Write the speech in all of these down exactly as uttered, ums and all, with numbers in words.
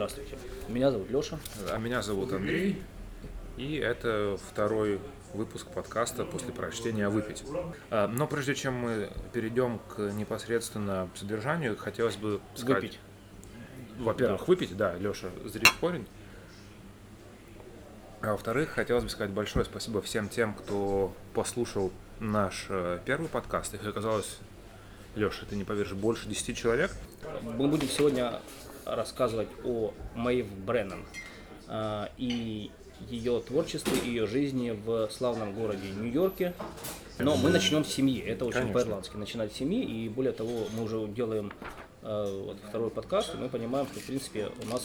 Здравствуйте. Меня зовут Леша. А меня зовут Андрей. И это второй выпуск подкаста «После прочтения выпить». Но прежде чем мы перейдем к непосредственно содержанию, хотелось бы сказать... Выпить. Во-первых, да. выпить, да, Леша, зрит в корень. А во-вторых, хотелось бы сказать большое спасибо всем тем, кто послушал наш первый подкаст. Их оказалось, Леша, ты не поверишь, больше десяти человек. Мы будем сегодня рассказывать о Мэйв Бреннан и ее творчестве, ее жизни в славном городе Нью-Йорке. Но мы начнем с семьи. Это очень по-ирландски. Начинать с семьи. И более того, мы уже делаем вот, второй подкаст, и мы понимаем, что в принципе у нас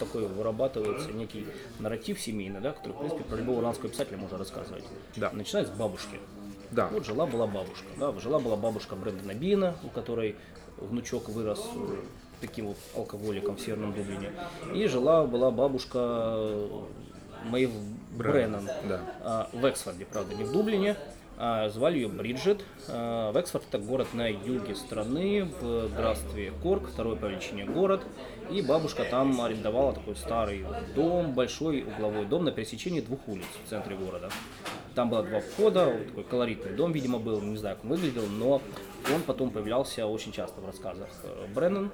такой вырабатывается некий нарратив семейный, да, который в принципе про любого ирландского писателя можно рассказывать. Да. Начиная с бабушки. Да. Вот жила-была бабушка. Да, жила-была бабушка Брэндона Бина, у которой внучок вырос таким вот алкоголиком в Северном Дублине. И жила-была бабушка Мэйв Бреннан, да. В Эксфорде, правда, не в Дублине. Звали ее Бриджит. В Эксфорд — это город на юге страны, в графстве Корк, второй по величине город. И бабушка там арендовала такой старый дом, большой угловой дом на пересечении двух улиц в центре города. Там было два входа, вот такой колоритный дом, видимо, был, не знаю, как он выглядел, но он потом появлялся очень часто в рассказах Бреннан.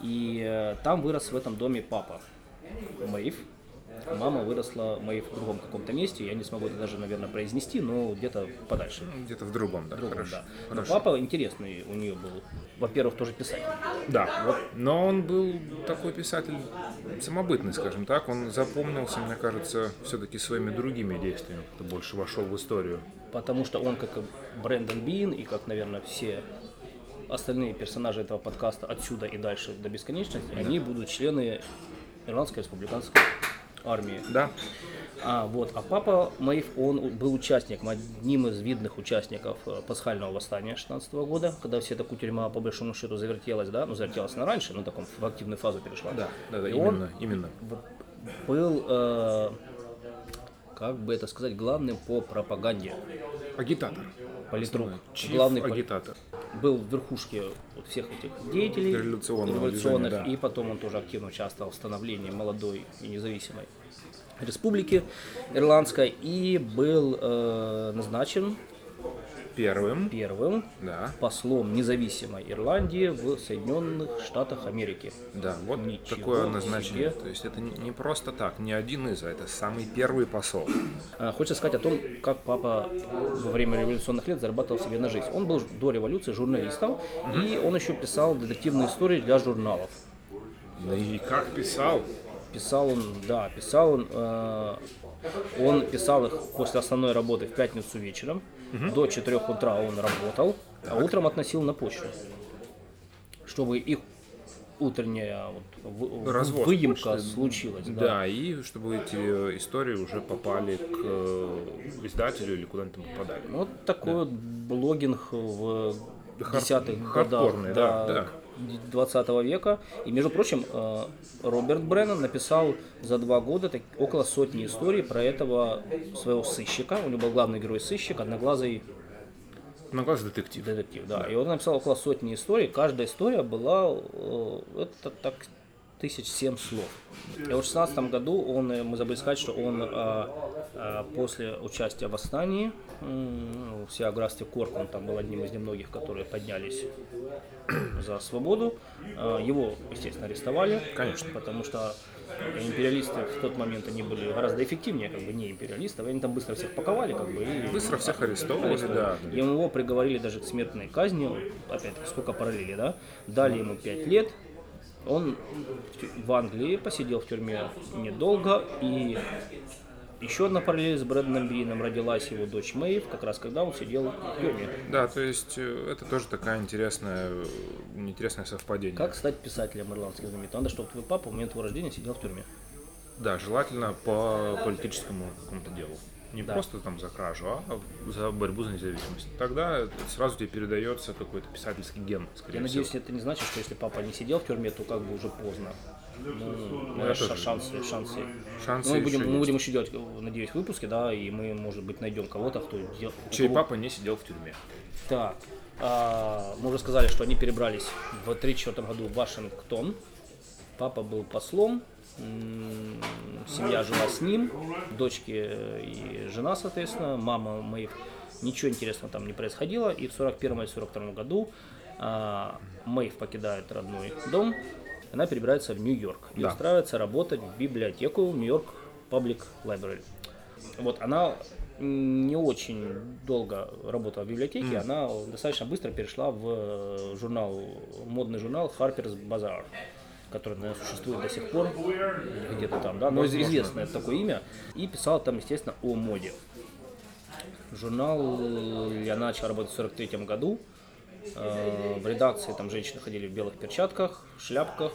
И там вырос в этом доме папа Мэйв. Мама выросла моей в другом каком-то месте, я не смогу это даже, наверное, произнести, но где-то подальше. Где-то в другом, да, другом, хорошо. Да. Но хорошо. Папа интересный у нее был, во-первых, тоже писатель. Да, вот. Но он был такой писатель самобытный, скажем так, он запомнился, мне кажется, все-таки своими другими действиями, кто больше вошел в историю. Потому что он, как Брэндон Бин и как, наверное, все остальные персонажи этого подкаста отсюда и дальше до бесконечности, да. Они будут члены Ирландской республиканской армии. Да. А, вот, а папа Мэйв, он был участником, одним из видных участников пасхального восстания шестнадцатого года, когда вся эта кутерьма по большому счету завертелась, да, ну завертелась она раньше, но таком в активную фазу перешла. Да, да, да, именно, именно. Был, э, как бы это сказать, главным по пропаганде. Агитатор. Политрук. Главный агитатор. Был в верхушке вот всех этих деятелей революционных, да. И потом он тоже активно участвовал в становлении молодой и независимой республики ирландской и был э, назначен первым, первым да. Послом независимой Ирландии в Соединенных Штатах Америки. Да, вот ничего такое назначение. То есть это не просто так, не один из, а это самый первый посол. Хочется сказать о том, как папа во время революционных лет зарабатывал себе на жизнь. Он был до революции журналистом, угу. И он еще писал детективные истории для журналов. Да и как писал? Писал он, да, писал он, э, он писал их после основной работы в пятницу вечером, угу. До четырёх утра он работал, так. А утром относил на почту, чтобы их утренняя вот, развод, выемка почты, случилась. Да. Да, и чтобы эти истории уже попали к э, издателю или куда-нибудь там попадали. Вот такой да. Вот блогинг в десятых годах. Да, да. двадцатого века. И, между прочим, Роберт Бреннан написал за два года так, около сотни историй про этого своего сыщика. У него был главный герой сыщик, одноглазый... Одноглазый детектив. Детектив, да. Да. И он написал около сотни историй. Каждая история была... Это так... тысяч семь слов. И вот в шестнадцатом году он, мы забыли сказать, что он а, а, после участия в восстании м- в Сеаграсте Корк, он там был одним из немногих, которые поднялись за свободу. А, его, естественно, арестовали. Конечно. Потому что империалисты в тот момент они были гораздо эффективнее, как бы не империалистов. Они там быстро всех паковали, как бы. И быстро и, всех арестовали, арестовали. Да. И его приговорили даже к смертной казни. Опять-таки, сколько параллели, да? Дали ему пять лет. Он в Англии посидел в тюрьме недолго, и еще одна параллель с Брэндоном Бином родилась его дочь Мэйв, как раз когда он сидел в тюрьме. Да, то есть это тоже такая интересная, интересное совпадение. Как стать писателем ирландским знаменитым? Надо, чтобы твой папа в момент его рождения сидел в тюрьме. Да, желательно по политическому какому-то делу. Не да. Просто там за кражу, а за борьбу за независимость. Тогда сразу тебе передается какой-то писательский ген, скорее Я всего. Надеюсь, это не значит, что если папа не сидел в тюрьме, то как бы уже поздно. Ну, ну, ш- шансы, шансы. шансы ну, мы, будем, мы будем еще делать, надеюсь, выпуски, да, и мы, может быть, найдем кого-то, кто... Дел... Чей кого... папа не сидел в тюрьме. Так, а, мы уже сказали, что они перебрались в тридцать четвёртом году в Вашингтон. Папа был послом, семья жила с ним, дочки и жена, соответственно, мама моих. Ничего интересного там не происходило. И в сорок первом или сорок втором году Мэйв покидает родной дом. Она перебирается в Нью-Йорк и да. устраивается работать в библиотеку в New York Public Library. Вот она не очень долго работала в библиотеке, mm. она достаточно быстро перешла в журнал, модный журнал Harper's Bazaar, который, наверное, существует до сих пор, где-то там, да, но известное такое имя, и писала там, естественно, о моде. Журнал я начал работать в сорок третьем году. В редакции там женщины ходили в белых перчатках, шляпках,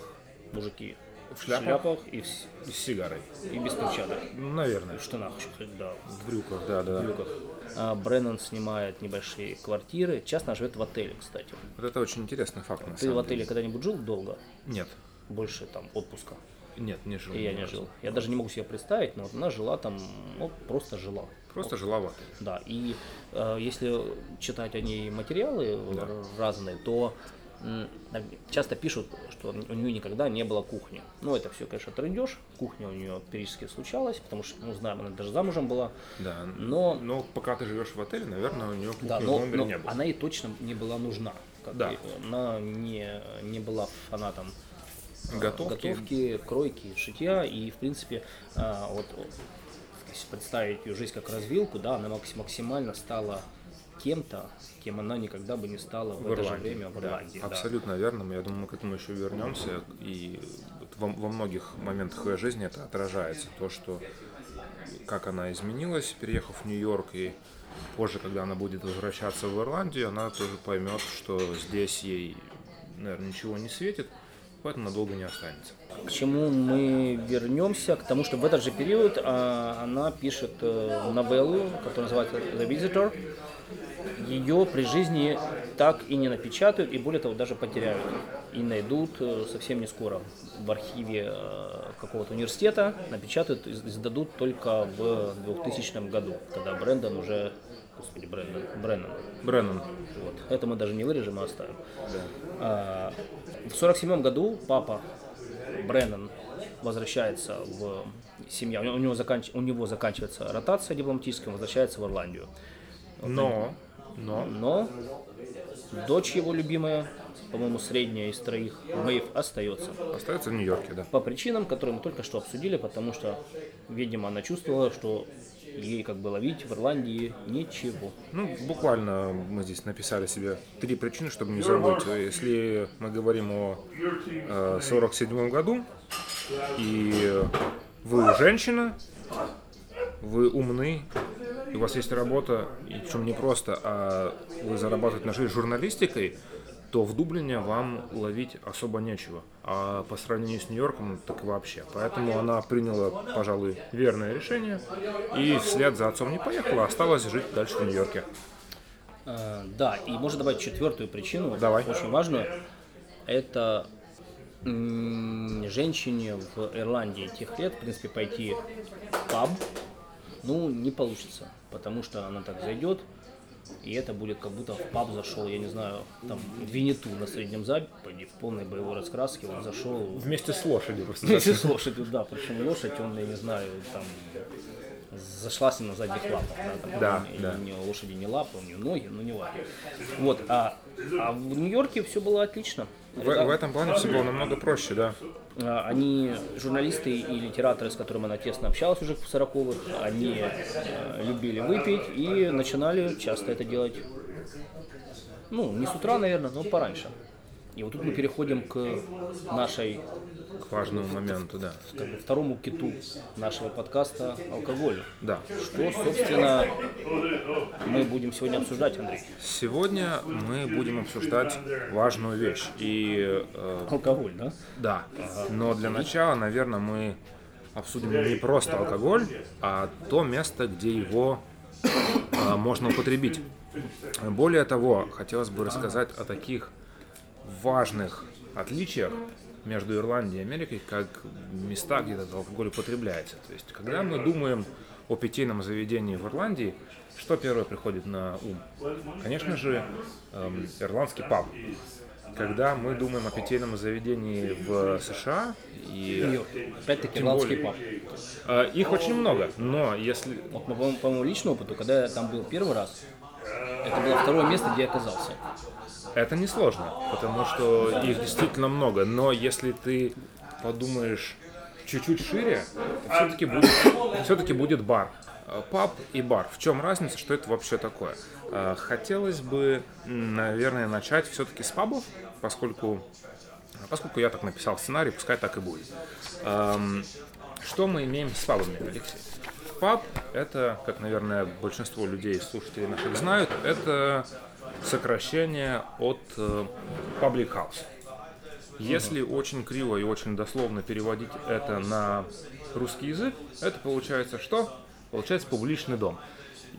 мужики в шляпах, шляпах и, в... и с сигарой. И без перчаток. Наверное. В штанах еще, да. В брюках, да, да. В брюках. А Бреннан снимает небольшие квартиры. Часто она живет в отеле, кстати. Вот это очень интересный факт. Ты в отеле деле. когда-нибудь жил долго? Нет. Больше там отпуска? Нет, не жил. И я не жил. Я даже не могу себе представить, но вот она жила там, ну, просто жила. Просто жила в отеле. Да, и э, если читать о ней материалы да. разные, то м, часто пишут, что у нее никогда не было кухни. Ну, это все, конечно, трындеж. Кухня у нее периодически случалась, потому что, ну, знаем, она даже замужем была. Да, но, но пока ты живешь в отеле, наверное, у нее кухни да, но, в номере но не было. Она ей точно не была нужна. Как да. Она не, не была фанатом готовки. готовки, кройки, шитья. И, в принципе, э, вот... Если представить ее жизнь как развилку, да, она максимально стала кем-то, кем она никогда бы не стала в, в это же время в Ирландии. Да, да. Абсолютно верно, я думаю, мы к этому еще вернемся, и во, во многих моментах ее жизни это отражается, то, что как она изменилась, переехав в Нью-Йорк, и позже, когда она будет возвращаться в Ирландию, она тоже поймет, что здесь ей, наверное, ничего не светит, поэтому надолго не останется. К чему мы вернемся? К тому, что в этот же период а, она пишет э, новеллу, которая называется «The Visitor». Ее при жизни так и не напечатают, и более того, даже потеряют. И найдут э, совсем не скоро. В архиве э, какого-то университета напечатают, издадут только в двухтысячном году, когда Бреннан уже... Господи, Бреннан. Бреннан. Бреннан. Вот. Это мы даже не вырежем, а оставим. Да. А, в сорок седьмом году папа Бреннан возвращается в семью. У него, заканч... у него заканчивается ротация дипломатическая, он возвращается в Ирландию. Вот но, он... но, но дочь его любимая, по-моему, средняя из троих, Мэйв, остается. Остается в Нью-Йорке, да. По причинам, которые мы только что обсудили, потому что, видимо, она чувствовала, что ей как бы ловить в Ирландии ничего. Ну, буквально мы здесь написали себе три причины, чтобы не забыть. Если мы говорим о э, сорок седьмом году, и вы женщина, вы умны, и у вас есть работа, и причем не просто, а вы зарабатываете на жизнь журналистикой, то в Дублине вам ловить особо нечего. А по сравнению с Нью-Йорком, так вообще. Поэтому она приняла, пожалуй, верное решение и вслед за отцом не поехала, осталась жить дальше в Нью-Йорке. Да, и можно добавить четвертую причину, Давай. очень важную. Это женщине в Ирландии тех лет, в принципе, пойти в паб, ну, не получится, потому что она так зайдет. И это будет как будто в паб зашел, я не знаю, там в Винниту на Среднем Западе, в полной боевой раскраске он зашел... Вместе с лошадью просто. Вместе с лошадью, да, причем лошадь, он, я не знаю, там зашла с ним на задних лапах, да, там, да, он, да. У нее лошади не лапы, у нее ноги, но не лапы. Вот, а, а в Нью-Йорке все было отлично. В, в этом плане все было намного проще, да. Они журналисты и литераторы, с которыми она тесно общалась уже в сороковых, они э, любили выпить и начинали часто это делать, ну, не с утра, наверное, но пораньше. И вот тут мы переходим к нашей... К важному к, моменту, да. Как бы второму киту нашего подкаста «Алкоголь». Да. Что, собственно, мы будем сегодня обсуждать, Андрей? Сегодня мы будем обсуждать важную вещь. И, э, алкоголь, да? Да. Ага. Но для начала, наверное, мы обсудим не просто алкоголь, а то место, где его э, можно употребить. Более того, хотелось бы рассказать о таких... важных отличиях между Ирландией и Америкой, как места, где этот алкоголь употребляется. То есть, когда мы думаем о питейном заведении в Ирландии, что первое приходит на ум? Конечно же, эм, ирландский паб. когда мы думаем о питейном заведении в США, и, и опять-таки ирландский паб. Э, их очень много, но если... Вот по моему личному опыту, когда я там был первый раз, это было второе место, где я оказался. Это несложно, потому что их действительно много, но если ты подумаешь чуть-чуть шире, все-таки будет, все-таки будет бар. Паб и бар. В чем разница, что это вообще такое? Хотелось бы, наверное, начать все-таки с пабов, поскольку, поскольку я так написал сценарий, пускай так и будет. Что мы имеем с пабами, Алексей? Паб – это, как, наверное, большинство людей, слушателей наших знают, это сокращение от public house. Если mm-hmm. очень криво и очень дословно переводить это на русский язык, это получается что? Получается публичный дом.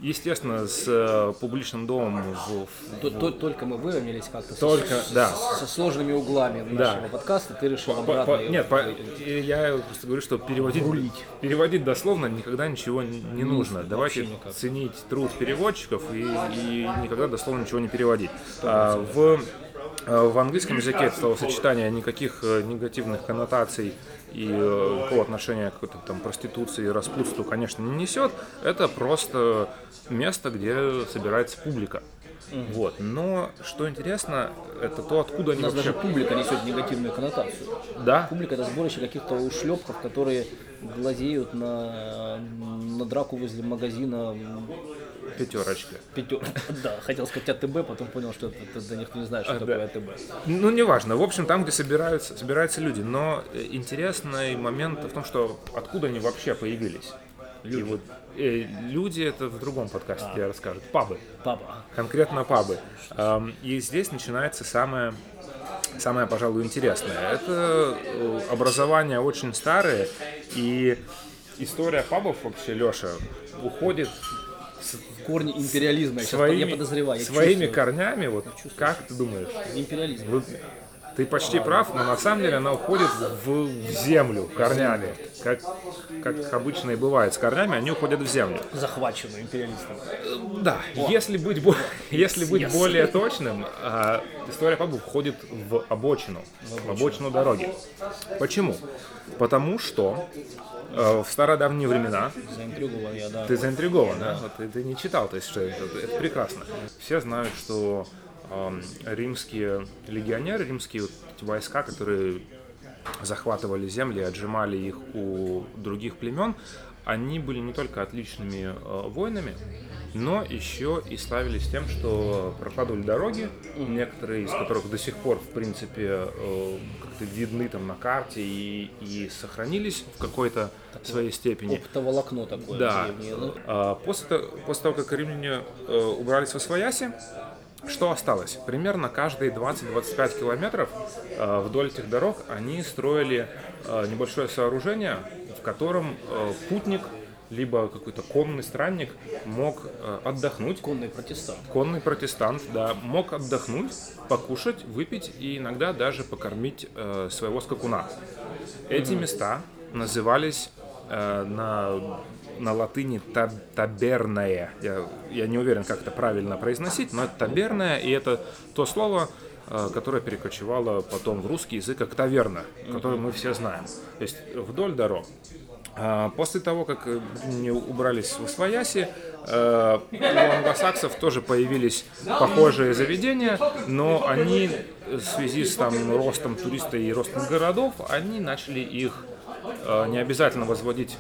Естественно, с э, публичным домом... В... Только мы выровнялись как-то Только, со, да. со сложными углами нашего да. подкаста, ты решил по, обратно... По, и... Нет, по, я просто говорю, что переводить, переводить дословно никогда ничего не, не нужно. нужно. Давайте ценить труд переводчиков и, и никогда дословно ничего не переводить. А, в, в английском языке это словосочетание никаких негативных коннотаций и по отношению к какой-то там проституции и распутству, конечно, не несет. Это просто место, где собирается публика. Mm-hmm. Вот. Но что интересно, это то, откуда они вообще... У нас даже публика несет негативную коннотацию. Да. Публика – это сборище каких-то ушлепков, которые глазеют на, на драку возле магазина... Пятерочка. Пятер... Да, хотел сказать АТБ, потом понял, что ты за них не знаешь, что а, такое да. АТБ. Ну, неважно. В общем, там, где собираются, собираются люди. Но интересный момент в том, что откуда они вообще появились. Люди. И вот, э, люди, это в другом подкасте а. тебе расскажут. Пабы. Паба. Конкретно пабы. Эм, и здесь начинается самое, самое, пожалуй, интересное. Это образования очень старые. И история пабов вообще, Леша, уходит... корни империализма, я, своими, сейчас, я подозреваю. Я своими чувствую. корнями, вот как ты думаешь? Империализм. Вы, ты почти а, прав, да. но на самом деле она уходит в, в землю корнями. Как, как обычно и бывает с корнями, они уходят в землю. Захваченную империалистом. Да, О. если быть, если быть yes. более точным, история паба уходит в обочину, в обочину, в обочину дороги. Почему? Потому что в стародавние времена. Заинтригован я, да. Ты заинтригован, да? да? Ты, ты не читал, то есть что это, это прекрасно. Все знают, что э, римские легионеры, римские вот эти войска, которые захватывали земли, отжимали их у других племен, они были не только отличными э, воинами, но еще и славились тем, что прокладывали дороги, некоторые из которых до сих пор, в принципе, э, как-то видны там на карте и, и сохранились в какой-то такое своей степени. Оптоволокно такое. Да. А, после, после того, как римляне э, убрались во свояси, что осталось? Примерно каждые двадцать-двадцать пять километров э, вдоль этих дорог они строили э, небольшое сооружение, в котором э, путник либо какой-то конный странник мог э, отдохнуть. Конный протестант. Конный протестант, да, мог отдохнуть, покушать, выпить и иногда даже покормить э, своего скакуна. Эти mm-hmm. места назывались э, на, на латыни таб, таберное. Я, я не уверен, как это правильно произносить, но это таберное, и это то слово, которая перекочевала потом в русский язык как таверна, которую мы все знаем. То есть вдоль дорог. После того, как не убрались во свояси, у англосаксов тоже появились похожие заведения, но они в связи с там, ростом туриста и ростом городов, они начали их не обязательно возводить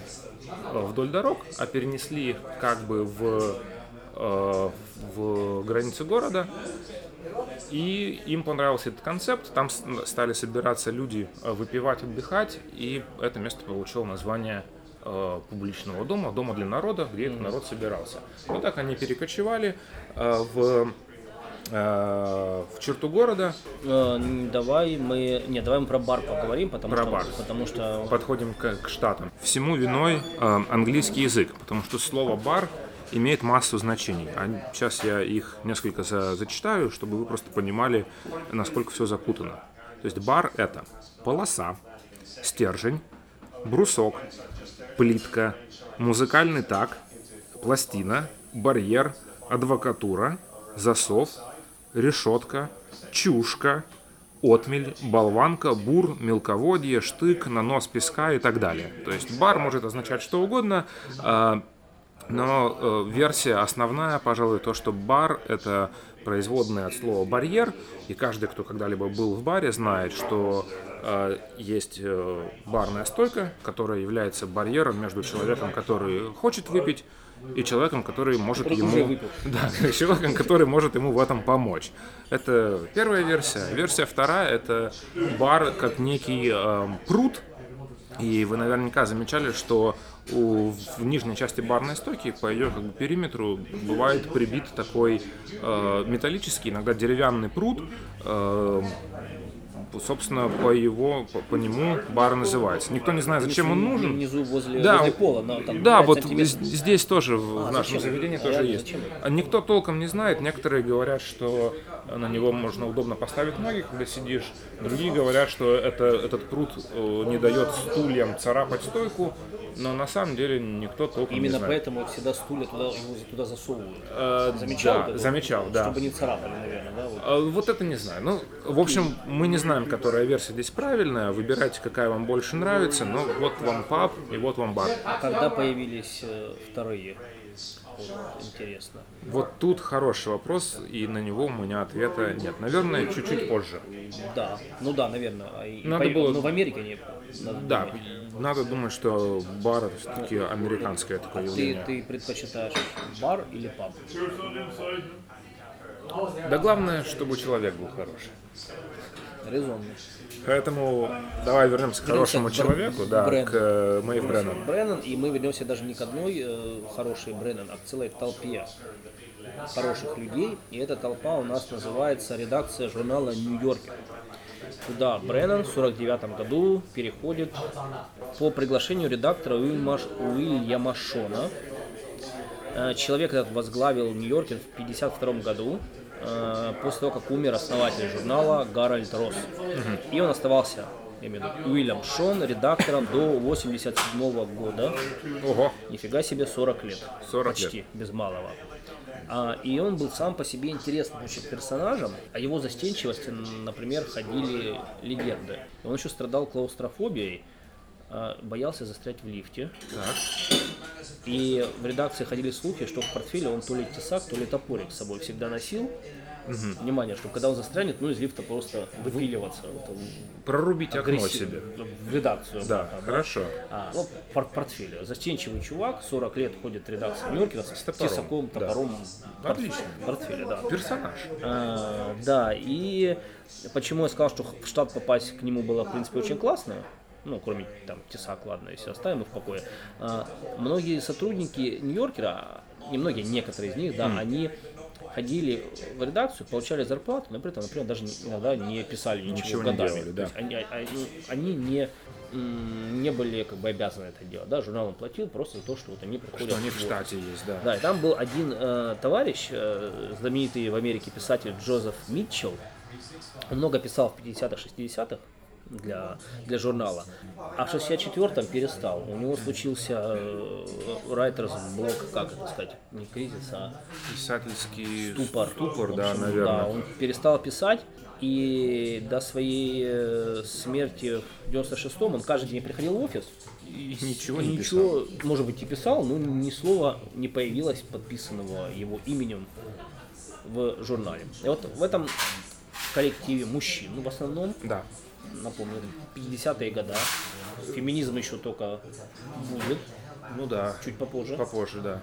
вдоль дорог, а перенесли их как бы в, в границы города. И им понравился этот концепт, там стали собираться люди выпивать, отдыхать, и это место получило название э, публичного дома, дома для народа, где этот народ собирался. Вот так они перекочевали э, в, э, в черту города. Давай мы, не, давай мы про бар поговорим, потому, про что, бар. потому что... Подходим к, к штатам. Всему виной э, английский язык, потому что слово «бар» имеет массу значений. Сейчас я их несколько за, зачитаю, чтобы вы просто понимали, насколько все запутано. То есть бар – это полоса, стержень, брусок, плитка, музыкальный таг, пластина, барьер, адвокатура, засов, решетка, чушка, отмель, болванка, бур, мелководье, штык, нанос песка и так далее. То есть бар может означать что угодно, но версия основная, пожалуй, то, что бар — это производное от слова «барьер», и каждый, кто когда-либо был в баре, знает, что есть барная стойка, которая является барьером между человеком, который хочет выпить, и человеком, который может ему, да, человеком, который может ему в этом помочь. Это первая версия. Версия вторая — это бар как некий э, пруд. И вы наверняка замечали, что у, в нижней части барной стойки по ее как бы периметру бывает прибит такой э, металлический, иногда деревянный пруд. Э, Собственно, по его, по, по нему бар называется. Никто не знает, зачем он нужен. Внизу возле, да, возле пола, но там да, вот здесь тоже в а, нашем зачем? заведении тоже а, есть. Зачем? Никто толком не знает. Некоторые говорят, что на него можно удобно поставить ноги, когда сидишь. Другие говорят, что это, этот пруд не дает стульям царапать стойку, но на самом деле никто толком Именно не знает. Именно поэтому всегда стулья туда, туда засовывают. А, замечал? Да, это, замечал, да. Чтобы не царапали, наверное, да? Вот, а, вот это не знаю. Ну, в общем, мы не знаем, которая версия здесь правильная, выбирайте, какая вам больше нравится, но вот вам паб и вот вам бар. А когда появились вторые? Интересно. Вот тут хороший вопрос, и на него у меня ответа нет. Наверное, чуть-чуть позже. Да, ну да, наверное. Надо было... Но в Америке не было. Да, думать. Надо думать, что бар все-таки американское такое явление. Ты, ты предпочитаешь бар или паб? Да главное, чтобы человек был хороший. Резонно. Поэтому давай вернемся к хорошему вернемся человеку, Бр... да, Бреннан. к Мэйв Бреннан. Бреннан, и мы вернемся даже не к одной э, хорошей Бреннан, а к целой толпе хороших людей. И эта толпа у нас называется редакция журнала «Нью-Йоркер». Куда Бреннан в сорок девятом году переходит по приглашению редактора Уильяма, Уильяма Шона. Человек этот возглавил «Нью-Йоркер» в тысяча девятьсот пятьдесят втором году. После того, как умер основатель журнала Гарольд Росс. Угу. И он оставался, я имею в виду, Уильям Шон, редактором до восемьдесят седьмого года. Ого. Нифига себе, сорок лет. сорок Почти, лет. без малого. А, и он был сам по себе интересным очень персонажем. О его застенчивости, например, ходили легенды. Он еще страдал клаустрофобией, боялся застрять в лифте. Так. И в редакции ходили слухи, что в портфеле он то ли тесак, то ли топорик с собой всегда носил. Угу. Внимание, что когда он застрянет, ну из лифта просто выпиливаться. Вот, прорубить окно себе. В редакцию. Да, там, хорошо. Да? А, ну, в портфеле. Застенчивый чувак, сорок лет ходит в редакцию Нью-Йоркера с тесаком, топором. Да. Отлично. В портфеле, да. Персонаж. А, да, и почему я сказал, что в штаб попасть к нему было, в принципе, очень классно. Ну, кроме там тесак, ладно, если оставим их в покое. А, многие сотрудники Нью-Йоркера, не многие, некоторые из них, да, mm. они ходили в редакцию, получали зарплату, но при этом, например, даже иногда не писали ничего, ничего годами. Не делали, да. Они, они, они не, не были как бы обязаны это делать, да, журнал им платил просто за то, что вот они приходят. Что они в штате есть, да. Да, и там был один э, товарищ, э, знаменитый в Америке писатель Джозеф Митчелл, он много писал в пятидесятых, шестидесятых. Для, для журнала. А в шестьдесят четвёртом перестал. У него случился э, writer's block, как это сказать, не кризис, а писательский ступор. Ступор, общем, да, наверное. Да, он перестал писать, и до своей смерти в девяносто шестом он каждый день приходил в офис. И ничего не ничего, писал. Может быть, и писал, но ни слова не появилось подписанного его именем в журнале. И вот в этом коллективе мужчин, ну, в основном, да. Напомню, пятидесятые годы, феминизм еще только будет, ну да, чуть попозже, попозже, да.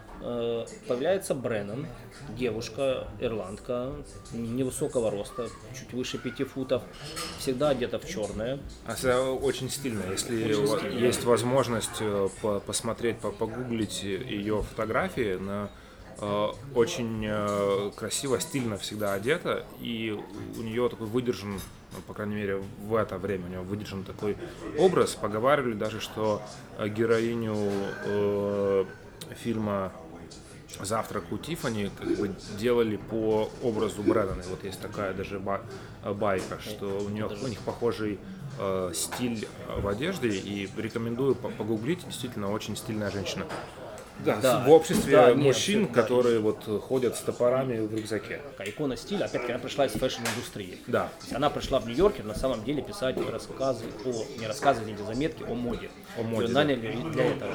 Появляется Бреннан, девушка, ирландка, невысокого роста, чуть выше пяти футов, всегда одета в черное. А всегда очень стильно, если очень стильно. Есть возможность посмотреть, погуглить ее фотографии, на очень красиво, стильно всегда одета, и у нее такой выдержан, по крайней мере, в это время у него выдержан такой образ. Поговаривали даже, что героиню э, фильма «Завтрак у Тиффани» как бы делали по образу Бреннана. Вот есть такая даже ба- байка, что у нее, у них похожий э, стиль в одежде, и рекомендую погуглить, действительно очень стильная женщина. Да, да, в обществе да, мужчин, нет, которые да, вот ходят с топорами в рюкзаке. Икона стиля, опять-таки, она пришла из фэшн-индустрии. Да. То есть она пришла в Нью-Йорке на самом деле писать рассказы о, не рассказы, извините, заметки о моде. О моде. Ее наняли да. для этого.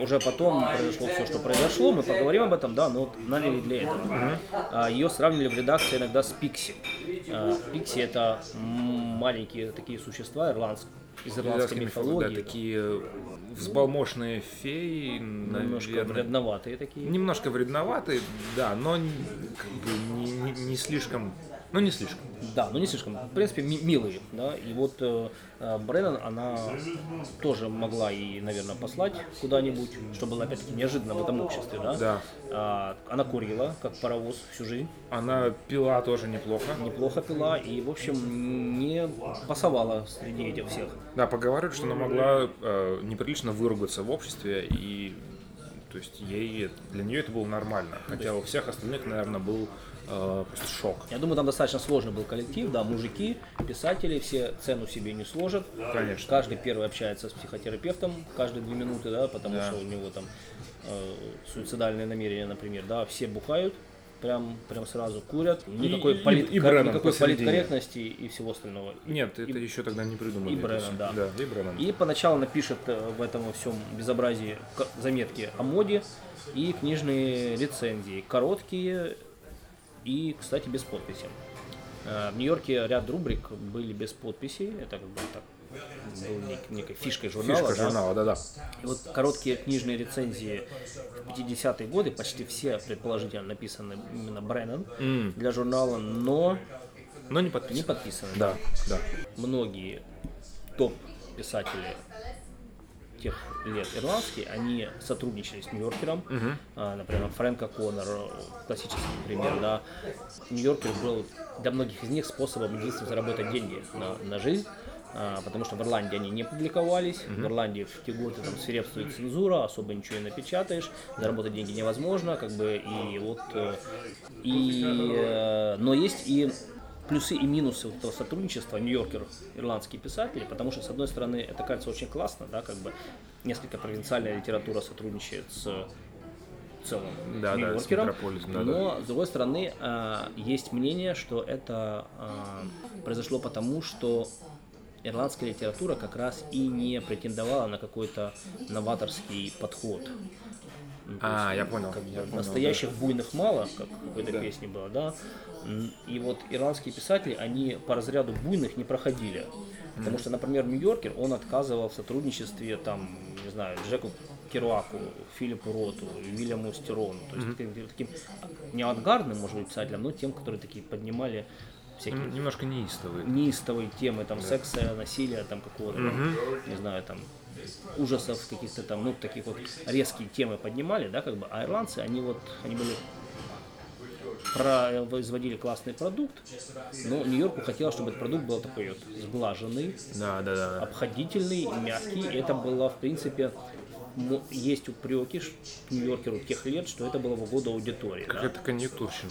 Уже потом произошло все, что произошло, мы поговорим об этом, да, но вот наняли для этого. Угу. Ее сравнили в редакции иногда с Пикси. Пикси — это маленькие такие существа ирландские. Из ирландской мифологии. Да, такие взбалмошные феи. Немножко наверное. вредноватые такие. Немножко вредноватые, да, но как бы не, не, не слишком... Ну, не слишком. Да, ну не слишком. В принципе, ми- милые. Да? И вот э, Бреннан, она тоже могла и, наверное, послать куда-нибудь, что было, опять-таки, неожиданно в этом обществе. Да. да. А, она курила, как паровоз, всю жизнь. Она пила тоже неплохо. Неплохо пила и, в общем, не пасовала среди этих всех. Да, поговаривают, что она могла э, неприлично выругаться в обществе и... То есть ей, для нее это было нормально, хотя у всех остальных, наверное, был э, просто шок. Я думаю, там достаточно сложный был коллектив, да, мужики, писатели, все цену себе не сложат. Конечно. Каждый первый общается с психотерапевтом каждые две минуты, да, потому да. что у него там э, суицидальные намерения, например, да, все бухают. Прям, прям сразу курят, никакой, и, полит... и, и никакой политкорректности и всего остального. Нет, это и... еще тогда не придумали. И Бреннан, да. да и, Бреннан. И поначалу напишет в этом во всем безобразии заметки о моде и книжные рецензии, короткие и, кстати, без подписи. В Нью-Йорке ряд рубрик были без подписи, это как бы так. Был некой фишкой журнала. Фишка да? журнала, да, да. И вот короткие книжные рецензии в пятидесятые годы, почти все предположительно написаны именно Бреннан mm. для журнала, но, но не подписаны. Не подписаны. Да, да. Многие топ-писатели тех лет ирландские, они сотрудничали с Нью-Йоркером, uh-huh. например, Фрэнк О'Коннор, классический пример, да. Нью-Йоркер был для многих из них способом единственным заработать деньги на, на жизнь. А, потому что в Ирландии они не публиковались, mm-hmm. в Ирландии в те годы там свирепствует цензура, особо ничего не напечатаешь, заработать деньги невозможно, как бы, и вот, и, но есть и плюсы и минусы вот этого сотрудничества Нью-Йоркер, ирландские писатели, потому что, с одной стороны, это, кажется, очень классно, да, как бы, несколько провинциальная литература сотрудничает с целым да, Нью-Йоркером, да, но, да. с другой стороны, есть мнение, что это произошло потому, что ирландская литература как раз и не претендовала на какой-то новаторский подход. Ну, а, есть, я понял. Как, я настоящих понял, да. буйных мало, как в какой-то да. песне было, да. И вот ирландские писатели, они по разряду буйных не проходили. Потому mm. что, например, Нью-Йоркер, он отказывал в сотрудничестве, там, не знаю, Джеку Керуаку, Филиппу Роту, Вильяму Стерону. То есть mm. таким не авангардным, может быть, писателям, но тем, которые такие поднимали всякие немножко неистовые. неистовые темы, там, да. секса, насилия, там, какого-то, угу. там, не знаю, там, ужасов каких-то там, ну, таких вот резкие темы поднимали, да, как бы, а ирландцы, они вот, они были, производили классный продукт, но Нью-Йорку хотелось, чтобы этот продукт был такой вот сглаженный, да, да, да. обходительный, мягкий, и это было, в принципе, есть упреки Нью-Йоркеру тех лет, что это было в угоду аудитории. Какая-то да? конъюнктурщина.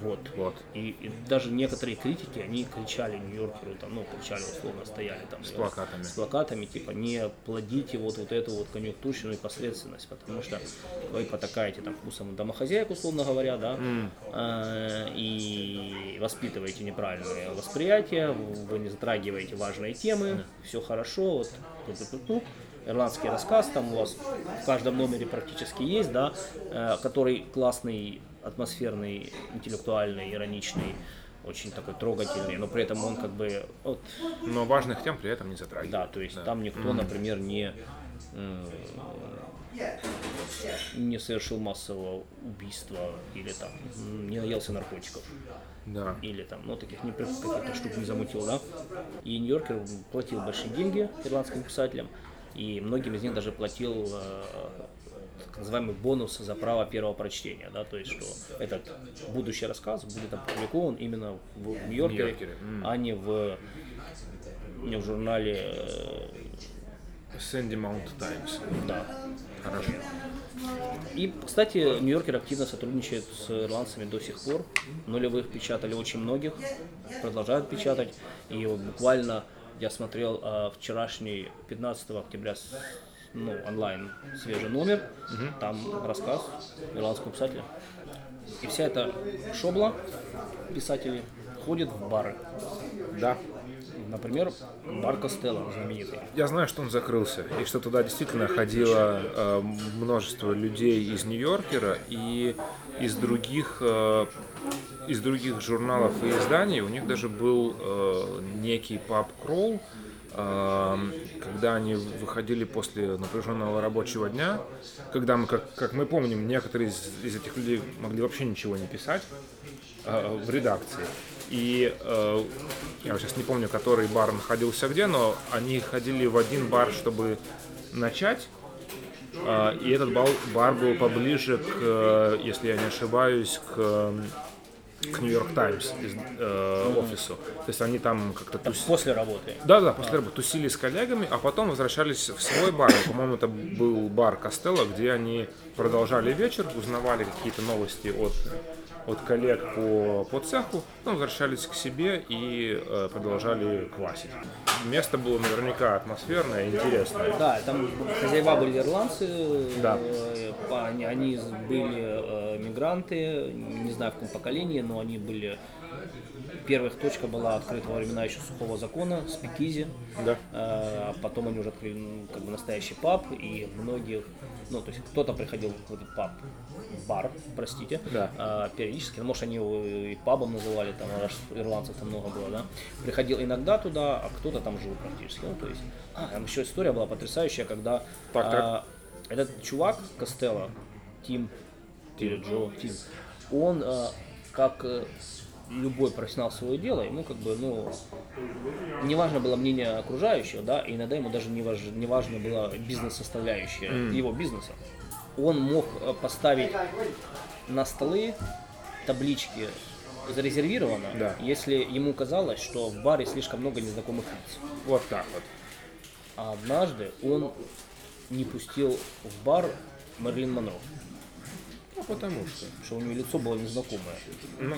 Вот. вот. И, и даже некоторые критики, они кричали Нью-Йоркеру, там, ну, кричали, условно, стояли там. С плакатами. С плакатами, типа, не плодите вот, вот эту вот конъюнктурщину и посредственность, потому что вы потакаете там вкусом домохозяек, условно говоря, да, mm. а, и воспитываете неправильное восприятие, вы не затрагиваете важные темы, mm. все хорошо, вот, тут-тут-тут. Ирландский рассказ, там у вас в каждом номере практически есть, да, э, который классный, атмосферный, интеллектуальный, ироничный, очень такой трогательный, но при этом он как бы... Вот, но важных тем при этом не затрагивает. Да, то есть да. там никто, mm-hmm. например, не, э, не совершил массового убийства или там не наелся наркотиков. Да. Или там, ну, таких не каких-то штук не замутил, да. И Нью-Йоркер платил большие деньги ирландским писателям. И многим из них даже платил э, так называемый бонус за право первого прочтения, да, то есть что этот будущий рассказ будет опубликован именно в Нью-Йоркере, mm. а не в, не в журнале э... Sandy Mount Times. Да. Хорошо. И, кстати, Нью-Йоркер активно сотрудничает с ирландцами до сих пор. Нулевых печатали очень многих, продолжают печатать, и вот буквально я смотрел э, вчерашний пятнадцатого октября ну, онлайн свежий номер, угу. Там рассказ ирландского писателя. И вся эта шобла писателей ходит в бары. Да. Например, бар Костелло знаменитый. Я знаю, что он закрылся, и что туда действительно ходило э, множество людей из Нью-Йоркера и из других, э, из других журналов и изданий. У них даже был э, некий паб-кролл, когда они выходили после напряженного рабочего дня, когда мы, как, как мы помним, некоторые из, из этих людей могли вообще ничего не писать э, в редакции. И э, я сейчас не помню, который бар находился где, но они ходили в один бар, чтобы начать. Э, и этот бар, бар был поближе, к, э, если я не ошибаюсь, к... к Нью-Йорк Таймс э, офису. То есть они там как-то тусили. После работы. Да, да, после а. работы тусили с коллегами, а потом возвращались в свой бар. По-моему, это был бар Костелло, где они продолжали вечер, узнавали какие-то новости от, от коллег по, по цеху, потом возвращались к себе и э, продолжали квасить. Место было наверняка атмосферное и интересное. Да, там хозяева были ирландцы, да. э, они, они были э, мигранты, не знаю в каком поколении, но они были... Первая точка была открыта во времена еще сухого закона, спикизи, да. А потом они уже открыли, ну, как бы настоящий паб, и многих, ну, то есть кто-то приходил в этот паб, бар, простите, да. а, периодически, может, они его и пабом называли, там, ирландцев там много было, да, приходил иногда туда, а кто-то там жил практически, ну, то есть, а, там еще история была потрясающая, когда так, а, так. этот чувак Костелло, Тим, Тим. или Джо, Тим, он а, как... любой профессионал свое дело, ему как бы, ну, не важно было мнение окружающего, да, и иногда ему даже не важно, не важно было бизнес-составляющая mm. его бизнеса. Он мог поставить на столы таблички «Зарезервировано», да. если ему казалось, что в баре слишком много незнакомых лиц. Вот так вот. А однажды он не пустил в бар Мэрилин Монро. Ну, потому что. Что у него лицо было незнакомое. Ну.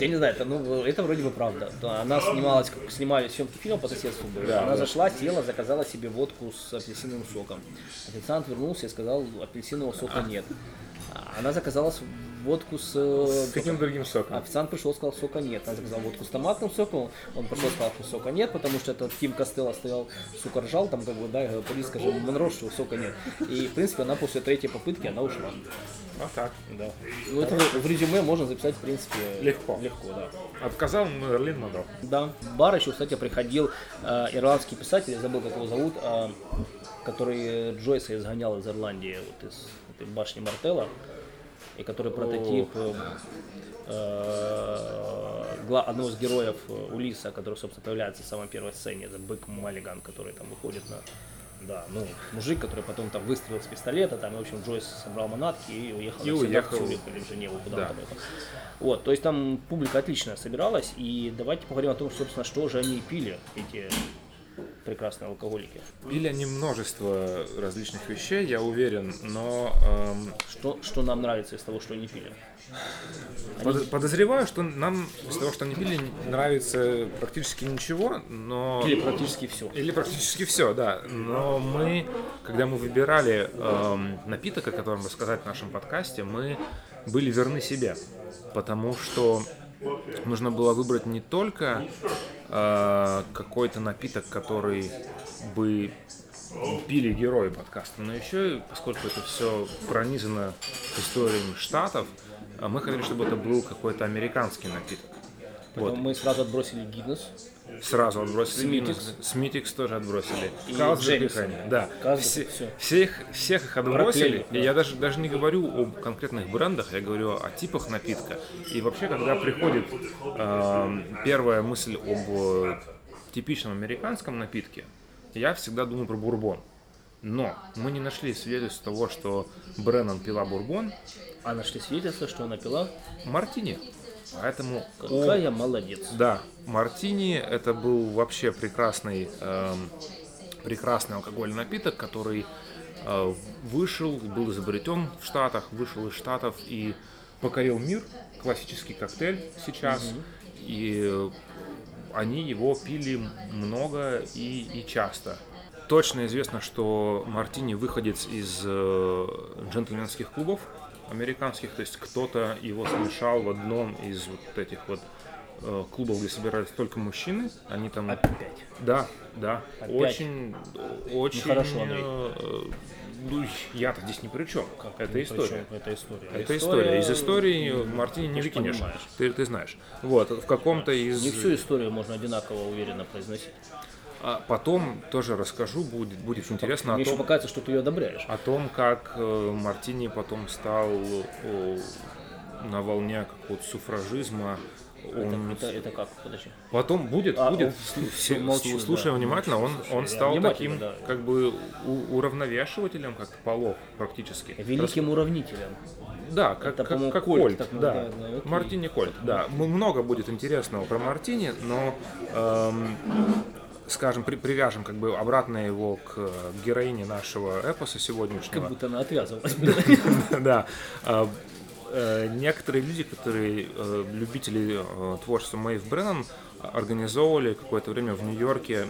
Я не знаю, это, ну, это вроде бы правда. Она снималась, снимали съемки фильма по соседству. Да, она да. зашла, села, заказала себе водку с апельсиновым соком. Официант вернулся и сказал, апельсинового сока нет. Она заказала водку с... С каким другим соком? Официант пришел, сказал, сока нет. Она заказала водку с томатным соком, он пришел, сказал, что сока нет, потому что этот Тим Костелло стоял, сука, ржал, там, как бы, да, поди, скажи, Монро, что сока нет. И, в принципе, она после третьей попытки, она ушла. А так? Да. Ну, это в резюме можно записать, в принципе... Легко. Легко, да. Отказал Мэрилин Монро. Да. В бар еще, кстати, приходил э, ирландский писатель, я забыл, как его зовут, э, который Джойса изгонял из Ирландии, вот из... башни Мартелла, и который прототип одного из героев Улисса, который, собственно, появляется в самой первой сцене, это Бык Малиган, который там выходит на... Да, ну, мужик, который потом там выстрелил с пистолета, там, в общем, Джойс собрал манатки и уехал и в Цюрих или в Женеву, куда да. он там ехал. Вот, то есть там публика отлично собиралась, и давайте поговорим о том, собственно, что же они пили, эти... прекрасные алкоголики. Пили они множество различных вещей, я уверен, но... Эм... Что, что нам нравится из того, что они пили? Они... Подозреваю, что нам из того, что они пили, нравится практически ничего, но... Или практически все. Или практически все, да. Но мы, когда мы выбирали эм, напиток, о котором рассказать в нашем подкасте, мы были верны себе, потому что нужно было выбрать не только э, какой-то напиток, который бы пили герои подкаста, но еще, поскольку это все пронизано историями штатов, мы хотели, чтобы это был какой-то американский напиток. Поэтому вот. Мы сразу отбросили Гиннес. Сразу отбросили Смитикс. Смитикс тоже отбросили. И Джеймсон. Да. Все, все их, всех их отбросили. Проклеили, да. И я даже, даже не говорю об конкретных брендах, я говорю о типах напитка. И вообще, когда приходит э, первая мысль об типичном американском напитке, я всегда думаю про бурбон. Но мы не нашли свидетельств того, что Бреннан пила бурбон. А нашли свидетельство, что она пила? Мартини. Поэтому какая он, молодец. Да, мартини это был вообще прекрасный, э, прекрасный алкогольный напиток, который э, вышел, был изобретен в Штатах, вышел из Штатов и покорил мир. Классический коктейль сейчас. Угу. И они его пили много и, и часто. Точно известно, что мартини выходец из э, джентльменских клубов американских, то есть кто-то его смешал в одном из вот этих вот э, клубов, где собирались только мужчины. Они там... Опять? Да, да. Опять? Очень, очень... Нехорошо, Андрей. Э, ну, я-то здесь ни при чем. Как это, история. При чем? Это история. Это история. история. Из истории ну, мартини не выкинешь. Ты, ты знаешь. Вот, в каком-то из... Не всю историю можно одинаково уверенно произносить. А потом тоже расскажу, будет, будет интересно. Мне о том, еще покажется, что ты ее одобряешь. О том, как э, мартини потом стал э, на волне как вот суфражизма. Он... Это, это, это как? Подожди. Потом будет, а, будет. Он... Все, молчу, слушай да, внимательно, он, слушай, он стал таким да. как бы у, уравновешивателем, как полов практически. Великим Рас... уравнителем. Да, как, это, как, как Кольт. Так, да. Да, да, мартини Кольт. Да. Много будет интересного про мартини, но... Эм... скажем, при, привяжем как бы обратно его к героине нашего эпоса сегодняшнего. Как будто она отвязывалась. Да. Некоторые люди, которые любители творчества Мэйв Бреннан, организовывали какое-то время в Нью-Йорке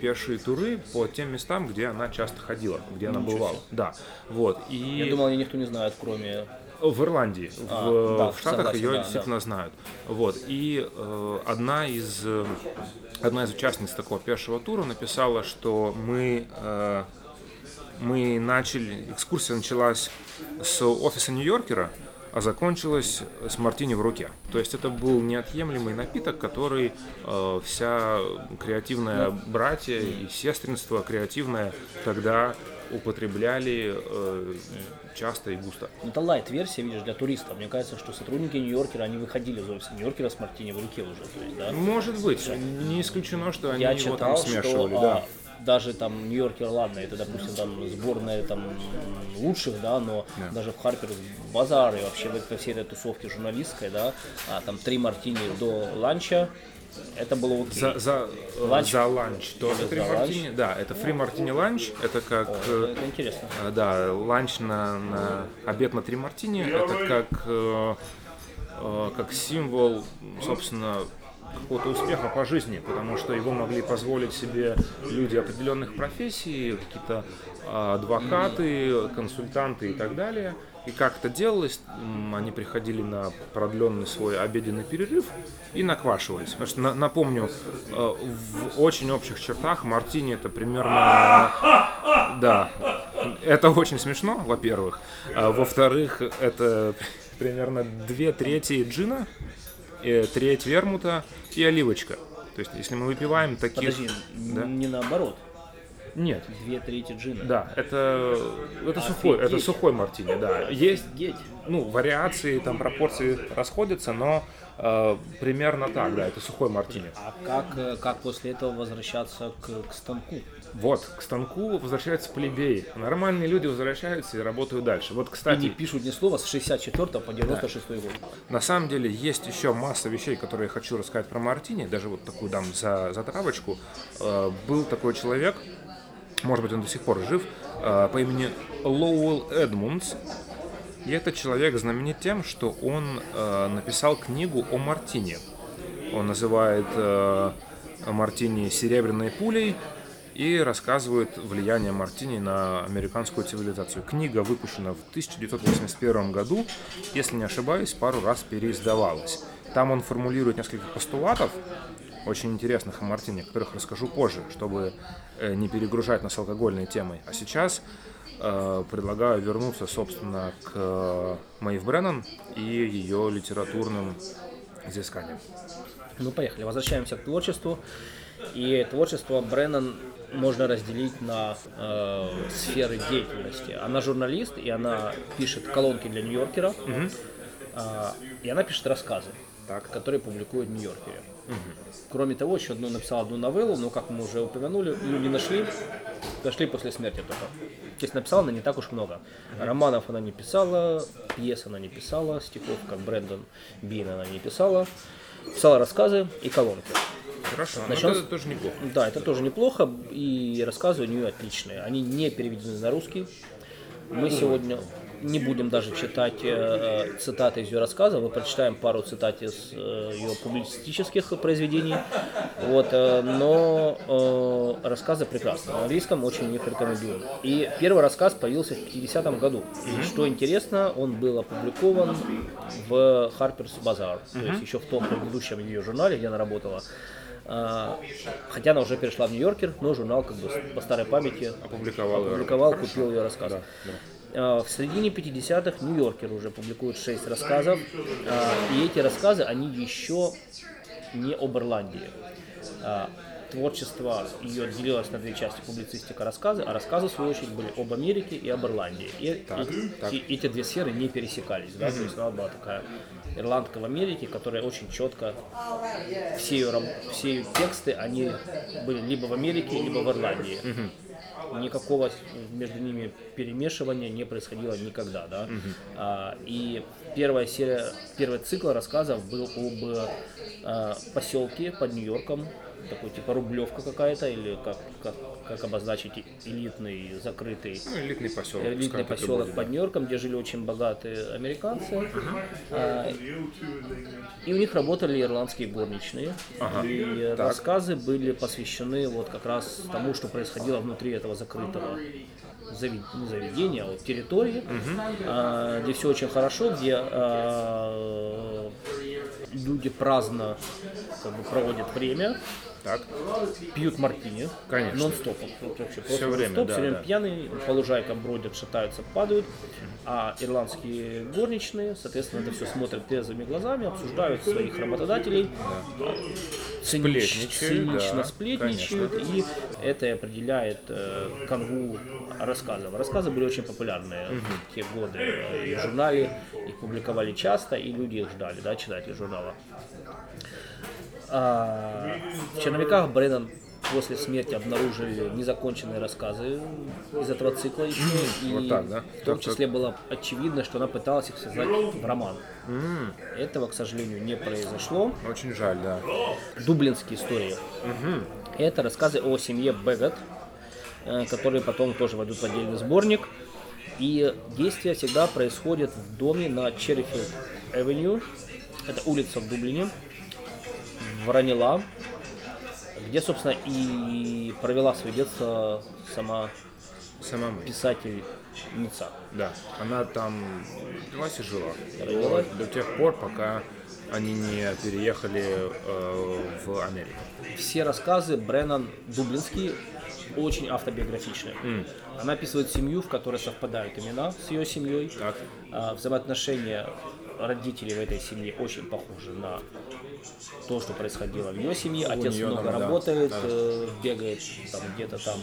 пешие туры по тем местам, где она часто ходила, где она бывала. Да. Вот. Я думал, ее никто не знает, кроме... В Ирландии, а, в, да, в Штатах согласен, ее да, действительно да. знают. Вот. И э, одна, из, э, одна из участниц такого пешего тура написала, что мы, э, мы начали, экскурсия началась с офиса Нью-Йоркера, а закончилась с мартини в руке. То есть это был неотъемлемый напиток, который э, вся креативная братья и сестринство креативное тогда... употребляли э, часто и густо. Это лайт-версия, видишь, для туриста. Мне кажется, что сотрудники Нью-Йоркера, они выходили из офиса Нью-Йоркера с мартини в руке уже. То есть, да? Может быть. Да. Не исключено, что они Я его читал, там смешивали. Что, да. а, даже там Нью-Йоркер, ладно, это, допустим, там сборная там, лучших, да, но да. даже в Harper's Bazaar и вообще во всей этой тусовке журналистской, да, а, там три мартини до ланча. Это было окей. За, за ланч, за ланч тоже фри мартини. Да, это фри мартини ланч. Это как... О, это, это интересно. Да, ланч на, на обед на три мартини. Это как, э, э, как символ, собственно, какого-то успеха по жизни. Потому что его могли позволить себе люди определенных профессий, какие-то адвокаты, консультанты и так далее. И как это делалось, они приходили на продленный свой обеденный перерыв и наквашивались. Потому что, напомню, в очень общих чертах мартини это примерно... Да, это очень смешно, во-первых. Во-вторых, это примерно две трети джина, треть вермута и оливочка. То есть, если мы выпиваем такие... Подожди, да? не наоборот. Нет. Две трети джина. Да, это, это, а, сухой, это сухой мартини, да. Есть, ну, вариации, там пропорции расходятся, но э, примерно так, да, это сухой мартини. А как, как после этого возвращаться к, к станку? Вот, к станку возвращаются плебеи. Нормальные люди возвращаются и работают дальше. Вот, кстати... И не пишут ни слова с шестьдесят четвёртого по девяносто шестой да. год. На самом деле есть еще масса вещей, которые я хочу рассказать про мартини, даже вот такую там за, за травочку. Э, был такой человек... Может быть, он до сих пор жив, по имени Лоуэлл Эдмундс. И этот человек знаменит тем, что он написал книгу о мартини. Он называет мартини «Серебряной пулей» и рассказывает влияние мартини на американскую цивилизацию. Книга выпущена в тысяча девятьсот восемьдесят первом году, если не ошибаюсь, пару раз переиздавалась. Там он формулирует несколько постулатов, очень интересных о мартини, о которых расскажу позже, чтобы не перегружать нас алкогольной темой. А сейчас э, предлагаю вернуться, собственно, к э, Мэйв Бреннан и ее литературным изысканиям. Ну, поехали. Возвращаемся к творчеству. И творчество Бреннан можно разделить на э, сферы деятельности. Она журналист, и она пишет колонки для Нью-Йоркера, угу. э, и она пишет рассказы, так. которые публикуют в Нью-Йоркере. Угу. Кроме того, еще одну написал одну новеллу, но, как мы уже упомянули, ее не нашли, нашли после смерти только. То есть написала она не так уж много. Угу. Романов она не писала, пьес она не писала, стихов, как Брэндон Бин, она не писала. Писала рассказы и колонки. Хорошо, но это тоже неплохо. Да, это тоже неплохо, и рассказы у нее отличные. Они не переведены на русский. Мы сегодня... не будем даже читать э, цитаты из ее рассказа, мы прочитаем пару цитат из э, ее публицистических произведений, вот, э, но э, рассказы прекрасны, на английском очень их рекомендуем. И первый рассказ появился в пятидесятом году, и, что интересно, он был опубликован в Harper's Bazaar, то есть еще в том предыдущем ее журнале, где она работала. Хотя она уже перешла в Нью-Йоркер, но журнал как бы по старой памяти опубликовал, опубликовал купил ее рассказы. Да, да. В середине пятидесятых Нью-Йоркер уже публикует шесть рассказов, и эти рассказы, они еще не об Ирландии. Творчество ее делилось на две части: публицистика, рассказы, а рассказы в свою очередь были об Америке и об Ирландии. И, так, и, так. и эти две сферы не пересекались, да, mm-hmm. то есть она была такая ирландка в Америке, которая очень четко все ее, все ее тексты, они были либо в Америке, либо в Ирландии. Mm-hmm. Никакого между ними перемешивания не происходило никогда, да. Угу. А, и первая серия, первый цикл рассказов был об а, поселке под Нью-Йорком, такой типа Рублевка какая-то, или как, как, как обозначить, элитный, закрытый. Ну, элитный поселок. Элитный поселок будет, под да. Нью-Йорком, где жили очень богатые американцы. Угу. А, и у них работали ирландские горничные. Ага. И так. рассказы были посвящены вот как раз тому, что происходило внутри этого закрытого заведения, вот территории, uh-huh. где все очень хорошо, где а, люди праздно как бы проводят время, так. пьют мартини, конечно. Нон-стоп, вот, вообще, просто все время, да, все время да. пьяные, по лужайкам бродят, шатаются, падают, а ирландские горничные, соответственно, это все смотрят трезвыми глазами, обсуждают своих работодателей, да. цинич, цинично да, сплетничают, конечно. И это определяет э, канву рассказов. Рассказы были очень популярны угу. в те годы, и в журнале их публиковали часто, и люди их ждали, да, читатели журнала. А в черновиках Бреннан после смерти обнаружили незаконченные рассказы из этого цикла еще, и вот так, да? в том так, числе так. было очевидно, что она пыталась их создать в роман. Mm. Этого, к сожалению, не произошло. Очень жаль, да. Дублинские истории. Mm-hmm. Это рассказы о семье Бэггот, которые потом тоже войдут в отдельный сборник. И действие всегда происходит в доме на Черрифилд-Эвеню, это улица в Дублине, Вранила, где, собственно, и провела свое детство сама, сама писательница. Да, она там родилась и жила до, до тех пор, пока они не переехали э, в Америку. Все рассказы Бреннан дублинские, очень автобиографичные. Mm. Она описывает семью, в которой совпадают имена с ее семьей. Так. А, взаимоотношения родителей в этой семье очень похожи на то, что происходило в ее семье. Отец нее, много там, работает, да, да. бегает там, где-то там,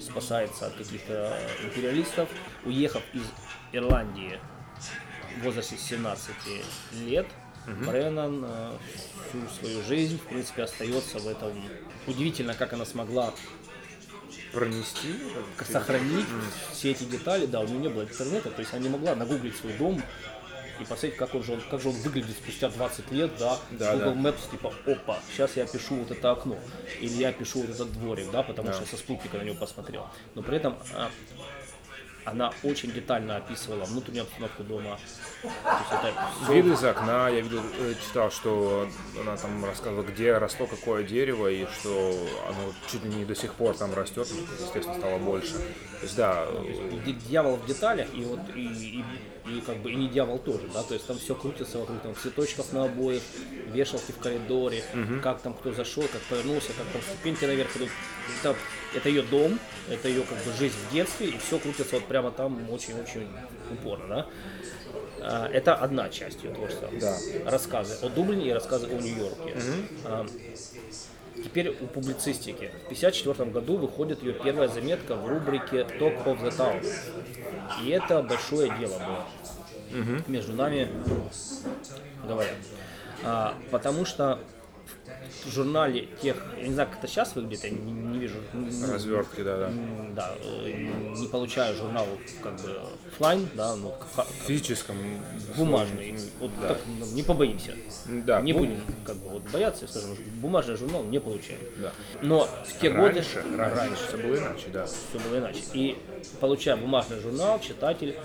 спасается от каких-то империалистов. Уехав из Ирландии в возрасте семнадцати лет, угу. Бреннан всю свою жизнь, в принципе, остается в этом. Удивительно, как она смогла пронести, сохранить mm. все эти детали. Да, у нее не было интернета, то есть она не могла нагуглить свой дом и посмотреть, как, он же, как же он выглядит спустя двадцать лет, да, да Google да. Maps, типа, опа, сейчас я пишу вот это окно, или я пишу вот этот дворик, да, потому да. что я со спутника на него посмотрел. Но при этом а, она очень детально описывала внутреннюю обстановку дома. Виды из окна, я видел, читал, что она там рассказывала, где росло какое дерево, и что оно чуть ли не до сих пор там растет, естественно, стало больше. То есть, да. Ну, то есть, дьявол в деталях, и вот и, и, и как бы и не дьявол тоже, да, то есть там все крутится вокруг там цветочков на обоих, вешалки в коридоре, угу. как там кто зашел, как повернулся, как там ступеньки наверх идут. Это, это ее дом, это ее как бы жизнь в детстве, и все крутится вот прямо там очень-очень упорно, да. Это одна часть ее творчества. Да. Рассказы о Дублине и рассказы о Нью-Йорке. Угу. Теперь у публицистики. В тысяча девятьсот пятьдесят четвёртом году выходит ее первая заметка в рубрике Talk of the Town. И это большое дело было. Угу. Между нами говорят. Потому что в в журнале тех, я не знаю, как это сейчас выглядит, я не, не вижу. Развертки, да, да. Да, не получаю журнал как бы офлайн, да, но в физическом. Бумажный. Вот да. Так, не побоимся. Да, не бум... будем как бы вот бояться, скажем, бумажный журнал не получаем. Да. Но в те раньше, годы... Раньше, раньше все было иначе, да. Все было иначе. И получая бумажный журнал, читатель...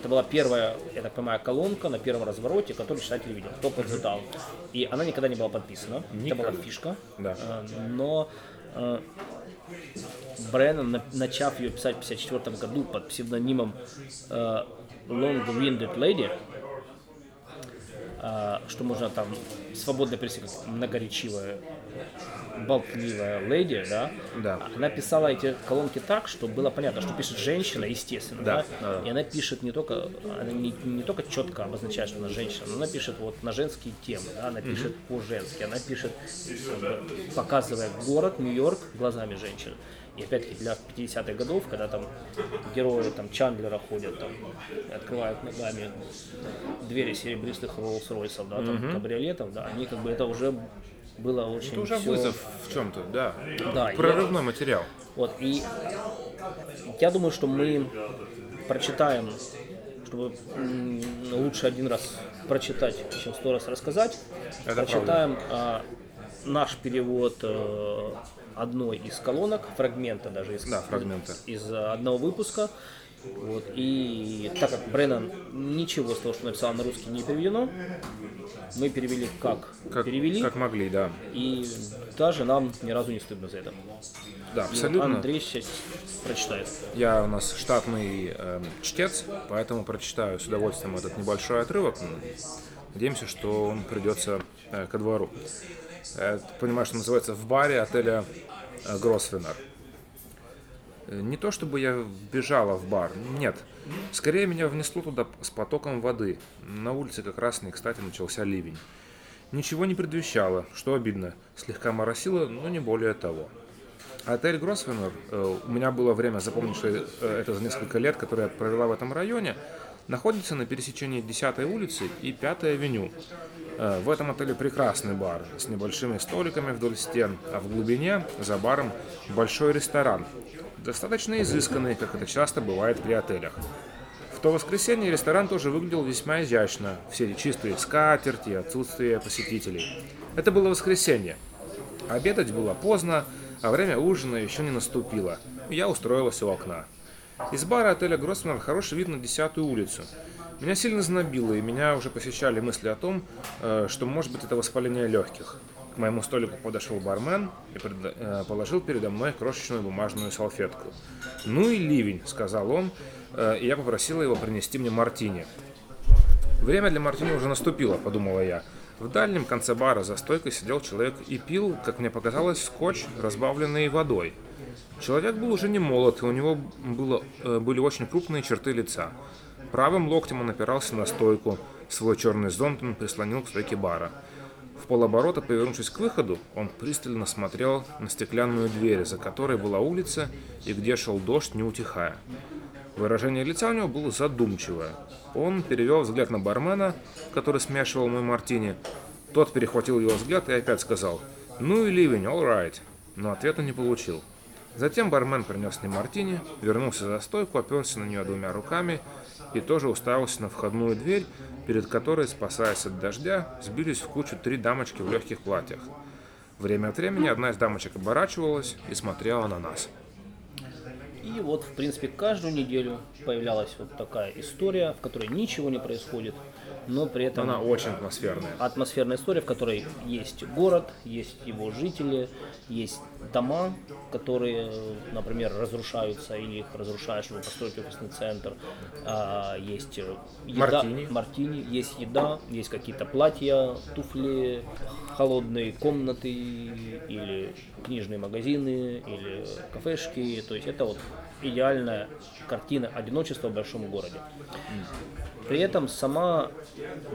Это была первая, я так понимаю, колонка на первом развороте, которую читатель видел, кто подзадал. И она никогда не была подписана. Никогда. Это была фишка. Да. Но Бреннан, начав ее писать в тысяча девятьсот пятьдесят четвёртом году под псевдонимом Long-Winded Lady, что можно там свободно пересекать, многоречивая, болтливая леди, да? Да. Она писала эти колонки так, что было понятно, что пишет женщина, естественно, да. Да? Да. И она пишет не только, она не, не только четко обозначает, что она женщина, но она пишет вот на женские темы, да? Она пишет mm-hmm. по-женски, она пишет, показывая город Нью-Йорк глазами женщин. И опять-таки для пятидесятых годов, когда там герои там, Чандлера ходят, там, открывают ногами двери серебристых Роллс-Ройсов, да, там, mm-hmm. кабриолетов, да, они как бы это уже было очень... Это уже все... вызов в чем-то, да, да прорывной я... материал. Вот, и я думаю, что мы прочитаем, чтобы лучше один раз прочитать, чем сто раз рассказать, это прочитаем а, наш перевод... А, одной из колонок, фрагмента даже из, да, фрагмента. из, из одного выпуска. Вот. И так как Бреннан ничего с того, что написал на русский, не переведено, мы перевели как, как перевели. Как могли, да. И даже нам ни разу не стыдно за это. Да, абсолютно. Вот Андрей сейчас прочитает. Я у нас штатный э, чтец, поэтому прочитаю с удовольствием этот небольшой отрывок. Надеемся, что он придется э, ко двору. Я понимаю, что называется в баре отеля Гросвеннер. Не то чтобы я бежала в бар, нет. Скорее меня внесло туда с потоком воды. На улице как раз не кстати начался ливень. Ничего не предвещало, что обидно. Слегка моросило, но не более того. Отель Гросвеннер, у меня было время запомнить, что это за несколько лет, которые я провела в этом районе, находится на пересечении десятой улицы и пятой авеню. В этом отеле прекрасный бар с небольшими столиками вдоль стен, а в глубине, за баром, большой ресторан, достаточно изысканный, как это часто бывает при отелях. В то воскресенье ресторан тоже выглядел весьма изящно, все чистые скатерти, отсутствие посетителей. Это было воскресенье. Обедать было поздно, а время ужина еще не наступило, и я устроилась у окна. Из бара отеля Гроссман хороший вид на десятую улицу. Меня сильно знобило, и меня уже посещали мысли о том, что, может быть, это воспаление легких. К моему столику подошел бармен и предо... положил передо мной крошечную бумажную салфетку. «Ну и ливень», — сказал он, и я попросила его принести мне мартини. «Время для мартини уже наступило», — подумала я. В дальнем конце бара за стойкой сидел человек и пил, как мне показалось, скотч, разбавленный водой. Человек был уже не молод, и у него было, были очень крупные черты лица. Правым локтем он опирался на стойку, свой черный зонт он прислонил к стойке бара. В полоборота, повернувшись к выходу, он пристально смотрел на стеклянную дверь, за которой была улица и где шел дождь, не утихая. Выражение лица у него было задумчивое. Он перевел взгляд на бармена, который смешивал мой мартини. Тот перехватил его взгляд и опять сказал «Ну и ливень, all right», но ответа не получил. Затем бармен принес мне мартини, вернулся за стойку, оперся на нее двумя руками и тоже уставился на входную дверь, перед которой, спасаясь от дождя, сбились в кучу три дамочки в легких платьях. Время от времени одна из дамочек оборачивалась и смотрела на нас. И вот, в принципе, каждую неделю появлялась вот такая история, в которой ничего не происходит, но при этом... Она очень атмосферная. Атмосферная история, в которой есть город, есть его жители, есть дома, которые, например, разрушаются или их разрушают, чтобы построить офисный центр. Есть еда, мартини. мартини, есть еда, есть какие-то платья, туфли, холодные комнаты или книжные магазины, или кафешки. То есть это вот идеальная картина одиночества в большом городе. При этом сама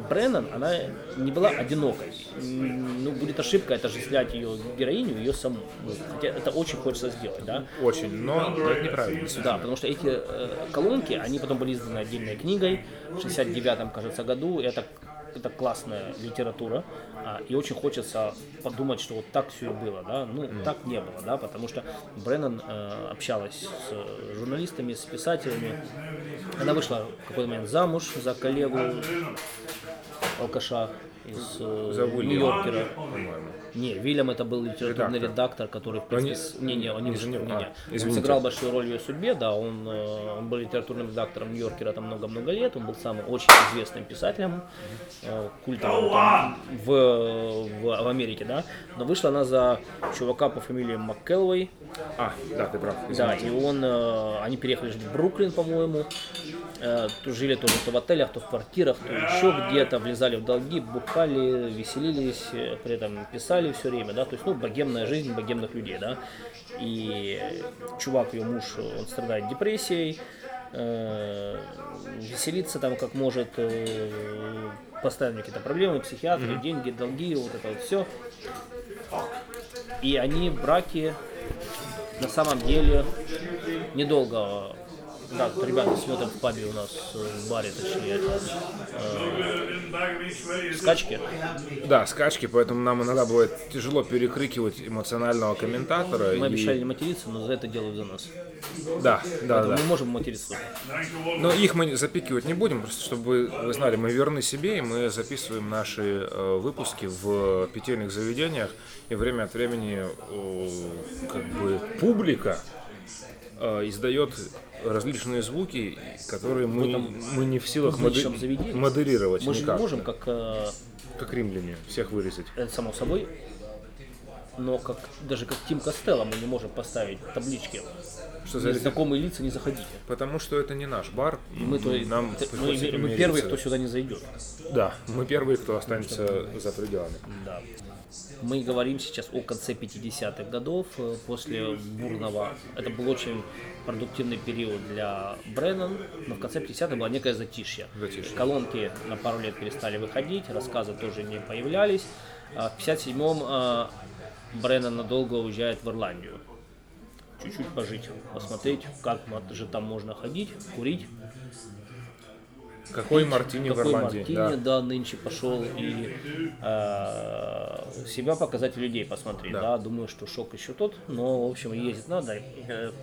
Бреннан, она не была одинокой. Ну, будет ошибка отождествлять ее героиню, ее саму. Хотя это очень хочется сделать, да? Очень, но это неправильно. Да, потому что эти э, колонки, они потом были изданы отдельной книгой в шестьдесят девятом, кажется, году. Это это классная литература, а, и очень хочется подумать, что вот так все и было, да, ну, mm. так не было, да, потому что Бреннан э, общалась с журналистами, с писателями, она вышла в какой-то момент замуж за коллегу алкаша из э, Нью-Йоркера. По-моему. Не, Вильям это был литературный редактор, редактор который, в принципе, не, не, он не женил, а, он сыграл большую роль в ее судьбе, да, он, он был литературным редактором Нью-Йоркера там много-много лет, он был самым очень известным писателем, культовым там, в, в, в Америке, да, но вышла она за чувака по фамилии МакКелвей. А, да, ты прав, извините. Да, и он, они переехали в Бруклин, по-моему, жили тоже то в отелях, то в квартирах, то еще где-то, влезали в долги, бухали, веселились, при этом писали все время, да, то есть, ну, богемная жизнь богемных людей, да, и чувак, ее муж, он страдает депрессией, э, веселится там как может, э, постоянно какие-то проблемы, психиатры, mm-hmm. деньги, долги, вот это вот все, и они в браке на самом деле недолго. Да, ребята, сегодня в пабе у нас, в баре, точнее, это, э, скачки. Да, скачки, поэтому нам иногда бывает тяжело перекрикивать эмоционального комментатора. Мы и... обещали не материться, но за это делают за нас. Да, да, да. Мы можем материться. Но их мы запикивать не будем, просто чтобы вы знали, мы верны себе, и мы записываем наши э, выпуски в питейных заведениях, и время от времени э, как бы публика э, издает... различные звуки, которые мы, мы, там, мы не в силах модери- модерировать. Мы же не можем, как, э, как римляне, всех вырезать. Это само собой, но как, даже как Тим Костелло мы не можем поставить таблички. Что за знакомые лица, не заходите. Потому что это не наш бар. Мы, то, нам т- мы, мы первые, кто сюда не зайдет. Да, мы первые, кто останется что-то... за пределами. Да. Мы говорим сейчас о конце пятидесятых годов, после бурного. Это был очень продуктивный период для Бреннан, но в конце пятидесятых была некая затишье. затишье. Колонки на пару лет перестали выходить, рассказы тоже не появлялись. В пятьдесят седьмом Бреннан надолго уезжает в Ирландию. Чуть-чуть пожить, посмотреть, как же там можно ходить, курить. Какой мартини в Ирландии. Какой мартини, да. да, нынче пошел. И э, себя показать, людей посмотреть. Да. да. Думаю, что шок еще тот, но, в общем, ездить надо.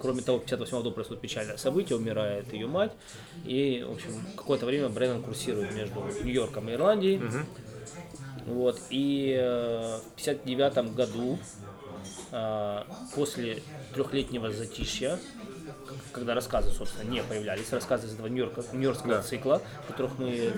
Кроме того, в пятьдесят восьмом году происходит печальное событие, умирает ее мать. И, в общем, какое-то время Бреннан курсирует между Нью-Йорком и Ирландией. Угу. Вот. И э, в пятьдесят девятом году, э, после трехлетнего затишья, когда рассказы, собственно, не появлялись, рассказы из этого нью-йоркского да. цикла, которых мы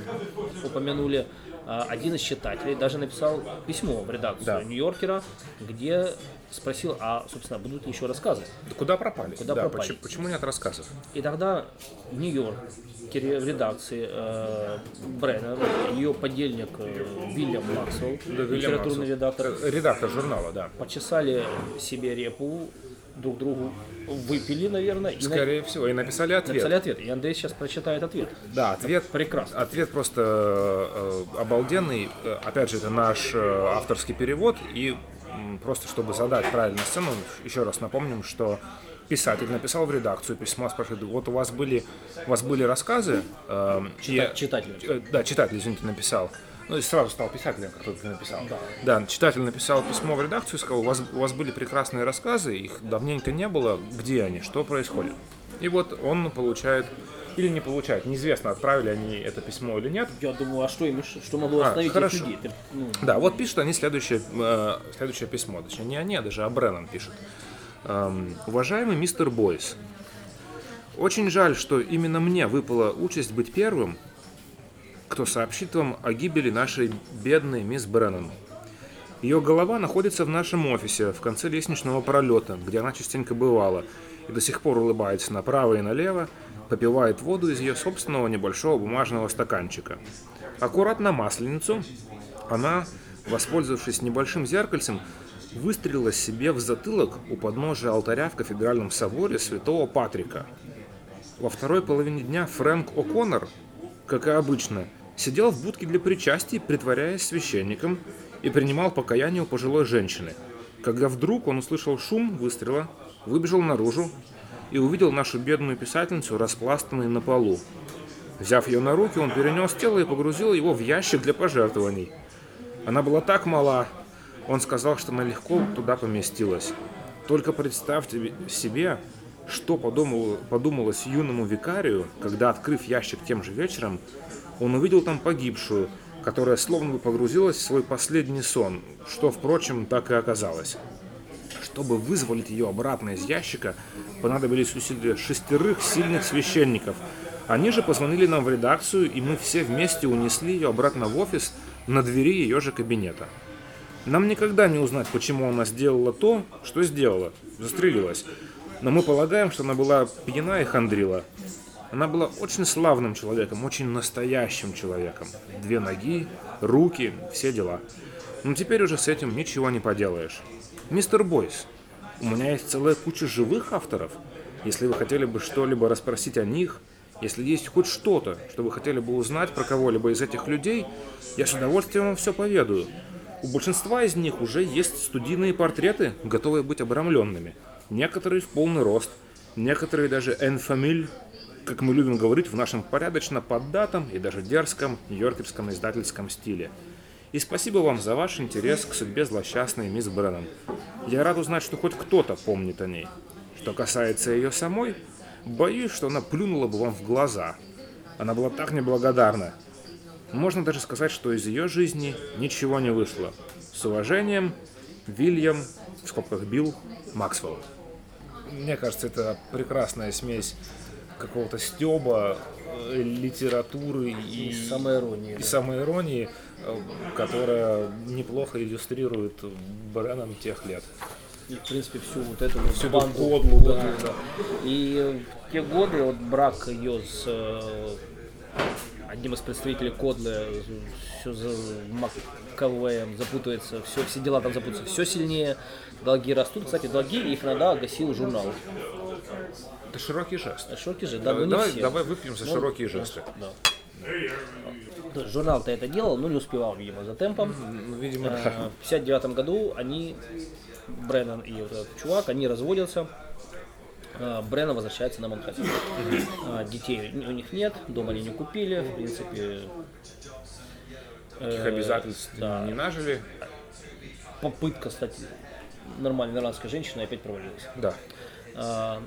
упомянули, один из читателей даже написал письмо в редакцию да. Нью-Йоркера, где спросил, а, собственно, будут ли еще рассказы? Да куда пропали? Куда да, пропали? Почему, почему нет рассказов? И тогда в Нью-Йоркере в редакции э, Бреннан, ее подельник э, Уильям Максвелл, да, литературный Максвелл. редактор, редактор журнала, да. почесали себе репу, друг другу выпили, наверное. И Скорее на... всего, и написали ответ. Написали ответ. И Андрей сейчас прочитает ответ. Да, ответ прекрасный. Ответ просто э, обалденный. Опять же, это наш э, авторский перевод. И м, просто, чтобы задать правильную сцену, еще раз напомним, что писатель написал в редакцию письма, спрашивает, вот у вас были, у вас были рассказы? Э, Чита- и, читатель. Э, да, читатель, извините, написал. Ну, и сразу стал писателем, как только написал. Да. да, читатель написал письмо в редакцию и сказал, у вас, у вас были прекрасные рассказы, их давненько не было, где они, что происходит? И вот он получает, или не получает, неизвестно, отправили они это письмо или нет. Я думаю, а что им, что могло остановить а, этих людей? Ну... Да, вот пишут они следующее, э, следующее письмо, точнее не они, а даже а Бреннан пишет. Эм, уважаемый мистер Бойс, очень жаль, что именно мне выпала участь быть первым, кто сообщит вам о гибели нашей бедной мисс Бреннан. Ее голова находится в нашем офисе, в конце лестничного пролета, где она частенько бывала, и до сих пор улыбается направо и налево, попивает воду из ее собственного небольшого бумажного стаканчика. Аккуратно Масленицу она, воспользовавшись небольшим зеркальцем, выстрелила себе в затылок у подножия алтаря в кафедральном соборе Святого Патрика. Во второй половине дня Фрэнк О'Коннор, как и обычно, сидел в будке для причастий, притворяясь священником, и принимал покаяние у пожилой женщины, когда вдруг он услышал шум выстрела, выбежал наружу и увидел нашу бедную писательницу, распластанной на полу. Взяв ее на руки, он перенес тело и погрузил его в ящик для пожертвований. Она была так мала, он сказал, что она легко туда поместилась. Только представьте себе, что подумал, подумалось юному викарию, когда, открыв ящик тем же вечером, он увидел там погибшую, которая словно бы погрузилась в свой последний сон, что, впрочем, так и оказалось. Чтобы вызволить ее обратно из ящика, понадобились усилия шестерых сильных священников. Они же позвонили нам в редакцию, и мы все вместе унесли ее обратно в офис на двери ее же кабинета. Нам никогда не узнать, почему она сделала то, что сделала, застрелилась. Но мы полагаем, что она была пьяна и хандрила. Она была очень славным человеком, очень настоящим человеком. Две ноги, руки, все дела. Но теперь уже с этим ничего не поделаешь. Мистер Бойс, у меня есть целая куча живых авторов. Если вы хотели бы что-либо расспросить о них, если есть хоть что-то, что вы хотели бы узнать про кого-либо из этих людей, я с удовольствием вам все поведаю. У большинства из них уже есть студийные портреты, готовые быть обрамленными. Некоторые в полный рост, некоторые даже en famille, как мы любим говорить в нашем порядочно поддатом и даже дерзком нью-йоркерском издательском стиле. И спасибо вам за ваш интерес к судьбе злосчастной мисс Бреннан. Я рад узнать, что хоть кто-то помнит о ней. Что касается ее самой, боюсь, что она плюнула бы вам в глаза. Она была так неблагодарна. Можно даже сказать, что из ее жизни ничего не вышло. С уважением, Уильям, в скобках Билл, Максвелл. Мне кажется, это прекрасная смесь какого-то стёба, литературы и, и самоиронии, и да. самоиронии, которая неплохо иллюстрирует Бреннан тех лет. И, в принципе, всю вот эту вот всю банду. Году, да. Году, да. И в те годы вот брак ее с э, одним из представителей Кодла, все за Маккалвеем запутывается, все, все дела там запутаются все сильнее, долги растут. Кстати, долги их иногда гасил журнал. Это широкий жест. Широкий жест, да, да, давай, давай выпьем за ну, широкие жесты. Да. Журнал-то это делал, но не успевал, видимо, за темпом. Видимо, а, в пятьдесят девятом году они, Бреннан и вот этот чувак, они разводятся. А, Бреннан возвращается на Манхэттен. А, детей у них нет, дом они не купили, в принципе. Каких э, обязательств да. не нажили. Попытка стать нормальной ирландской женщиной опять провалилась. Да. А,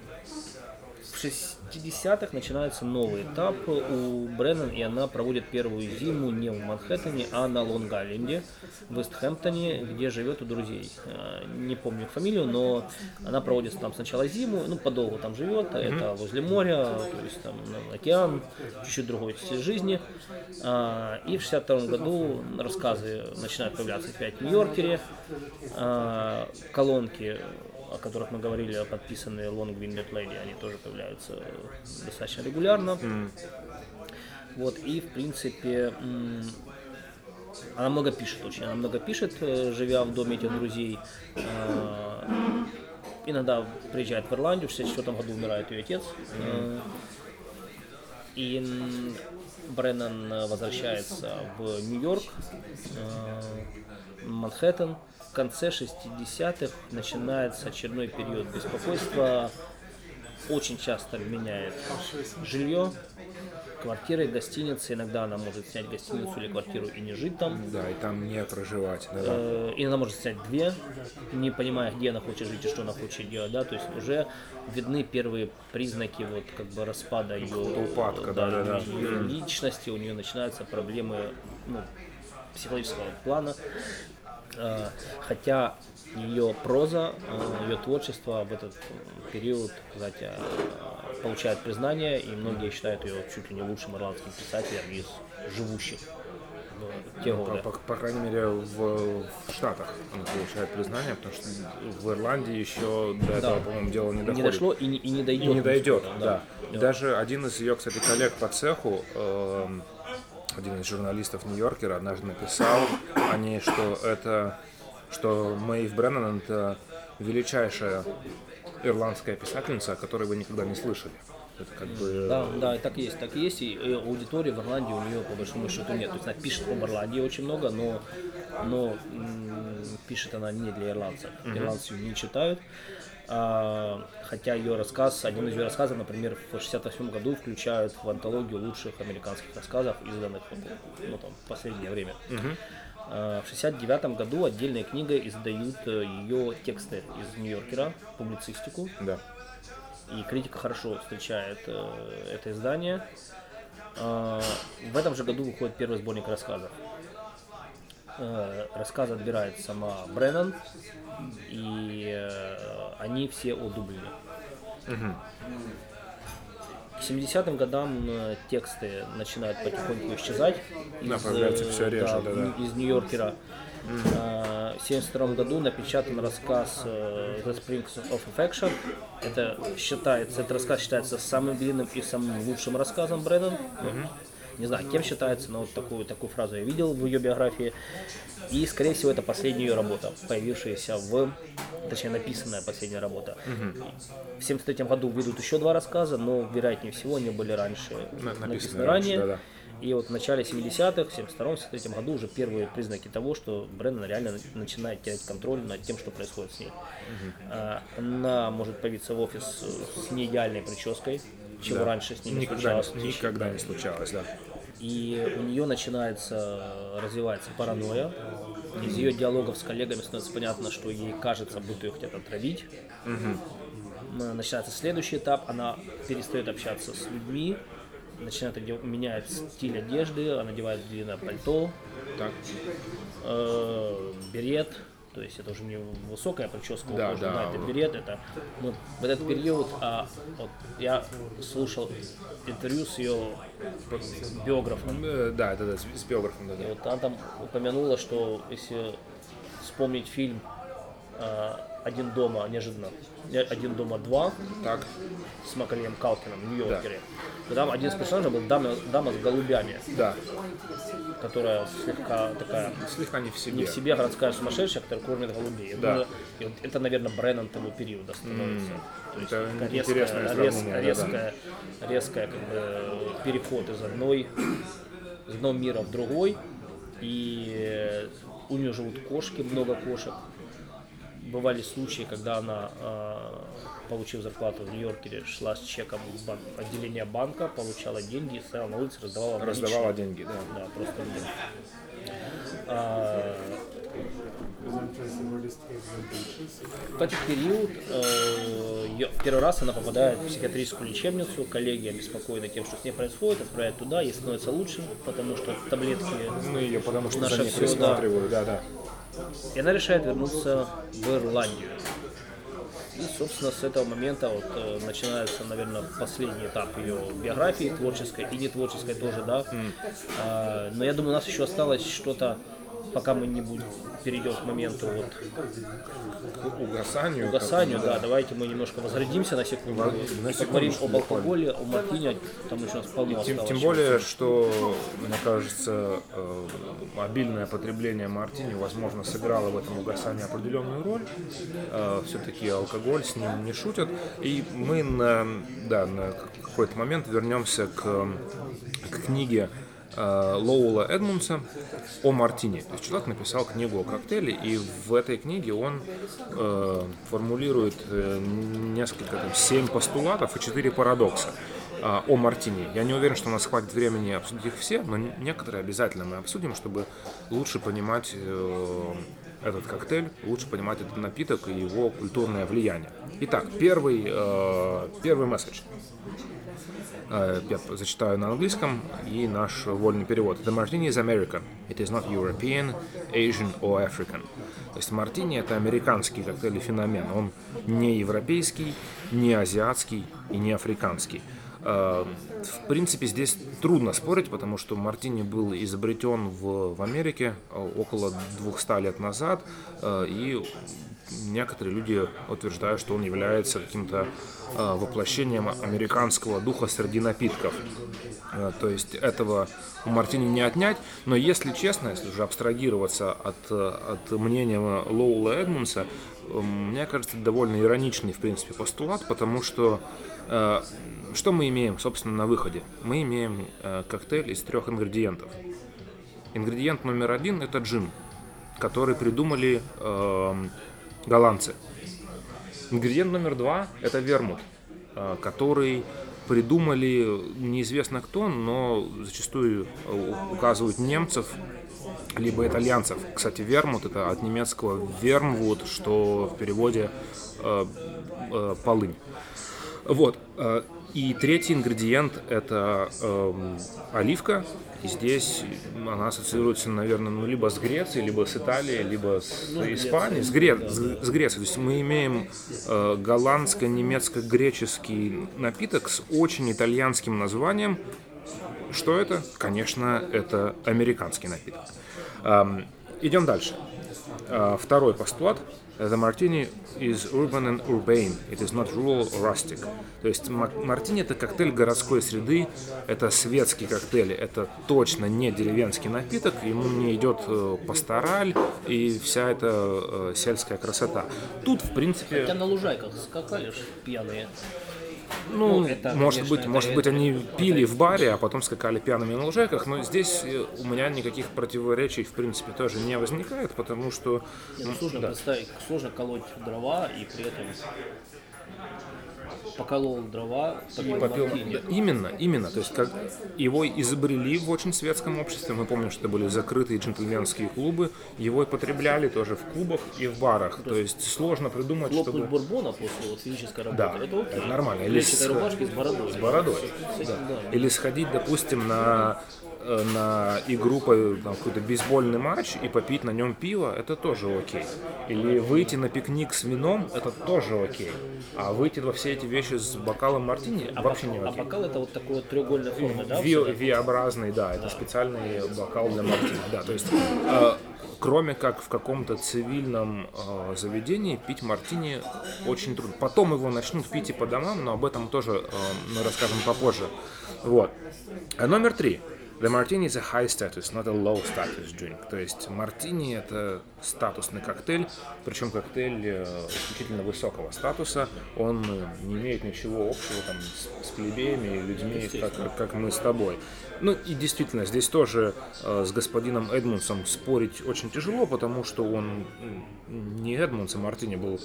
в шестидесятых начинается новый этап у Бреннан, и она проводит первую зиму не в Манхэттене, а на Лонг-Айленде, в Вестхэмптоне, где живет у друзей. Не помню фамилию, но она проводит там сначала зиму, ну подолгу там живет, mm-hmm. это возле моря, то есть там океан, чуть-чуть другой стиль жизни. И в шестьдесят втором году рассказы начинают появляться опять в Нью-Йоркере, колонки, о которых мы говорили, подписанные Long Winded Lady, они тоже появляются достаточно регулярно. Mm. Вот, и в принципе она много пишет очень, она много пишет, живя в доме этих друзей. Иногда приезжает в Ирландию, в шестьдесят четвёртом году умирает ее отец. Mm. И Бреннан возвращается в Нью-Йорк, Манхэттен. В конце шестидесятых начинается очередной период беспокойства, очень часто меняет жилье, квартиры, гостиницы, иногда она может снять гостиницу или квартиру и не жить там. Да, и там не проживать. Да. И она может снять две, не понимая, где она хочет жить и что она хочет делать, да, то есть уже видны первые признаки вот как бы распада ее упадка, да, да, да, ее да. личности, у нее начинаются проблемы ну, психологического плана. Хотя ее проза, ее творчество в этот период, знаете, получает признание, и многие считают ее чуть ли не лучшим ирландским писателем из живущих в те годы. По, по, по крайней мере, в, в Штатах она получает признание, потому что в Ирландии еще до этого, да. по-моему, дело не доходит. Не дошло и не, и не дойдет. И не дойдет, да. да. Даже один из ее, кстати, коллег по цеху, э- один из журналистов Нью-Йоркера однажды написал о ней, что это, что Мэйв Бреннан – это величайшая ирландская писательница, о которой вы никогда не слышали. Это как бы... Да, да, так есть, так есть. И, и аудитории в Ирландии у нее по большому счету нет. То есть она пишет об Ирландии очень много, но, но м- пишет она не для ирландцев. Mm-hmm. Ирландцы ее не читают. А, хотя ее рассказ, один из ее рассказов, например, в шестьдесят восьмом году включают в антологию лучших американских рассказов, изданных ну, там, в последнее время. Mm-hmm. В шестьдесят девятом году отдельной книгой издают ее тексты из Нью-Йоркера, публицистику. Да. И критика хорошо встречает это издание. В этом же году выходит первый сборник рассказов. Рассказы отбирает сама Бреннан, и они все о Дублине. Угу. К семидесятым годам тексты начинают потихоньку исчезать. Направляется все реже, да, да, да. Из Нью-Йоркера. Mm-hmm. В семьдесят втором году напечатан рассказ The Springs of Affection. Это считается, этот рассказ считается самым длинным и самым лучшим рассказом Бреннан. Mm-hmm. Не знаю, кем считается, но вот такую, такую фразу я видел в ее биографии. И, скорее всего, это последняя ее работа, появившаяся в... Точнее, написанная последняя работа. Угу. В семьдесят третьем году выйдут еще два рассказа, но, вероятнее всего, они были раньше написаны, написаны ранее. Раньше, да, да. И вот в начале семидесятых, в семьдесят втором, семьдесят третьем году уже первые признаки того, что Бреннан реально начинает терять контроль над тем, что происходит с ней. Угу. Она может появиться в офис с неидеальной прической, чего да. раньше с ней не никогда, случалось. Никогда не случалось, да. И у нее начинается, развивается паранойя. Из ее диалогов с коллегами становится понятно, что ей кажется, будто ее хотят отравить. Угу. Начинается следующий этап, она перестает общаться с людьми, начинает менять стиль одежды, она надевает длинное пальто, так. Э, берет. То есть это уже не высокая прическа, да, кожи, да, да, это берет, это, ну, в этот период а, вот, я слушал интервью с ее биографом. Да, да, да, с биографом, да, да. И вот она там упомянула, что если вспомнить фильм «Один дома», неожиданно, «Один дома два», так. С Маколеем Калкиным в Нью-Йоркере, да. Там один из персонажей был дама, дама с голубями, да. Которая слегка такая, слегка не в себе, не в себе городская сумасшедшая, которая кормит голубей. Да. И вот это, наверное, Бреннан того периода становится. Mm. То есть это резкая, резкая, резкая, да, да. резкая как бы, переход из одной, из одного мира в другой. И у нее живут кошки, много кошек. Бывали случаи, когда она, получив зарплату в Нью-Йорке, шла с чеком в банк, отделение банка, получала деньги и стояла на улице, раздавала наличные. Раздавала деньги, да. Да, просто деньги. А, в этот период э, первый раз она попадает в психиатрическую лечебницу, коллеги обеспокоены тем, что с ней происходит, отправляют туда, ей становится лучше, потому что таблетки... Ну ее потому что за ней присматривают, да, да. И она решает вернуться в Ирландию. И, собственно, с этого момента вот, э, начинается, наверное, последний этап ее биографии, творческой и нетворческой тоже, да. Mm. А, но я думаю, у нас еще осталось что-то, пока мы не будем, перейдем к моменту вот, к угасанию. Угасанию, да. да. Давайте мы немножко возродимся на секунду. На секунду и поговорим об алкоголе, о мартине, там еще у нас полно осталось. Тем, тем более, что, мне кажется, э, обильное потребление мартини, возможно, сыграло в этом угасании определенную роль. Э, все-таки алкоголь, с ним не шутят. И мы на, да, на какой-то момент вернемся к, к книге Лоуэлла Эдмундса о мартини. То есть человек написал книгу о коктейле, и в этой книге он э, формулирует э, несколько, там, семь постулатов и четыре парадокса э, о мартини. Я не уверен, что у нас хватит времени обсудить их все, но некоторые обязательно мы обсудим, чтобы лучше понимать э, этот коктейль, лучше понимать этот напиток и его культурное влияние. Итак, первый, э, первый месседж. Я зачитаю на английском и наш вольный перевод. The martini is American. It is not European, Asian or African. То есть мартини – это американский коктейль-феномен. Он не европейский, не азиатский и не африканский. В принципе, здесь трудно спорить, потому что мартини был изобретен в, в Америке около двухсот лет назад, и некоторые люди утверждают, что он является каким-то воплощением американского духа среди напитков. То есть этого у мартини не отнять, но если честно, если уже абстрагироваться от, от мнения Лоуэлла Эдмундса, мне кажется, довольно ироничный, в принципе, постулат, потому что что мы имеем, собственно, на выходе? Мы имеем э, коктейль из трех ингредиентов. Ингредиент номер один – это джин, который придумали э, голландцы. Ингредиент номер два – это вермут, э, который придумали неизвестно кто, но зачастую указывают немцев, либо итальянцев. Кстати, вермут – это от немецкого вермвуд, что в переводе э, э, полынь. Вот. И третий ингредиент – это э, оливка. И здесь она ассоциируется, наверное, ну, либо с Грецией, либо с Италией, либо с Испанией. С, Гре... с Грецией. То есть мы имеем э, голландско-немецко-греческий напиток с очень итальянским названием. Что это? Конечно, это американский напиток. Эм, идем дальше. Э, второй постулат. The martini is urban and urbane. It is not rural or rustic. То есть мартини – это коктейль городской среды, это светский коктейль, это точно не деревенский напиток, ему не идет пастораль и вся эта сельская красота. Тут, в принципе… Хотя на лужайках скакали пьяные. Ну, ну это, может конечно, быть, может это, быть это, они это, пили это, в баре, а потом скакали пьяными на лужайках, но здесь у меня никаких противоречий, в принципе, тоже не возникает, потому что… Нет, ну, сложно да. представить, сложно колоть дрова и при этом поколол дрова, попил, попил мартини. Именно, именно, то есть как его изобрели в очень светском обществе, мы помним, что это были закрытые джентльменские клубы, его и потребляли тоже в клубах и в барах, то, то есть сложно придумать, чтобы… Лопнуть бурбона после вот физической работы, да, это окей. Нормально. Или с... рубашки с бородой. С бородой, с этим, да. Да. Или сходить, допустим, на… на игру, там, какой-то бейсбольный матч и попить на нем пиво, это тоже окей. Или выйти на пикник с вином, это тоже окей. А выйти во все эти вещи с бокалом мартини а вообще бокал, не окей. А бокал это вот такой вот треугольной формы, да? Ви-образный, да, это да. Специальный бокал для мартини. Да, то есть, э, кроме как в каком-то цивильном э, заведении, пить мартини очень трудно. Потом его начнут пить и по домам, но об этом тоже э, мы расскажем попозже. Вот. А номер три. The martini is a high status, not a low status drink. То есть мартини – это статусный коктейль, причем коктейль исключительно высокого статуса. Он не имеет ничего общего там, с, с плебеями и людьми, как, как мы с тобой. Ну и действительно, здесь тоже э, с господином Эдмундсом спорить очень тяжело, потому что он не Эдмундс, а мартини был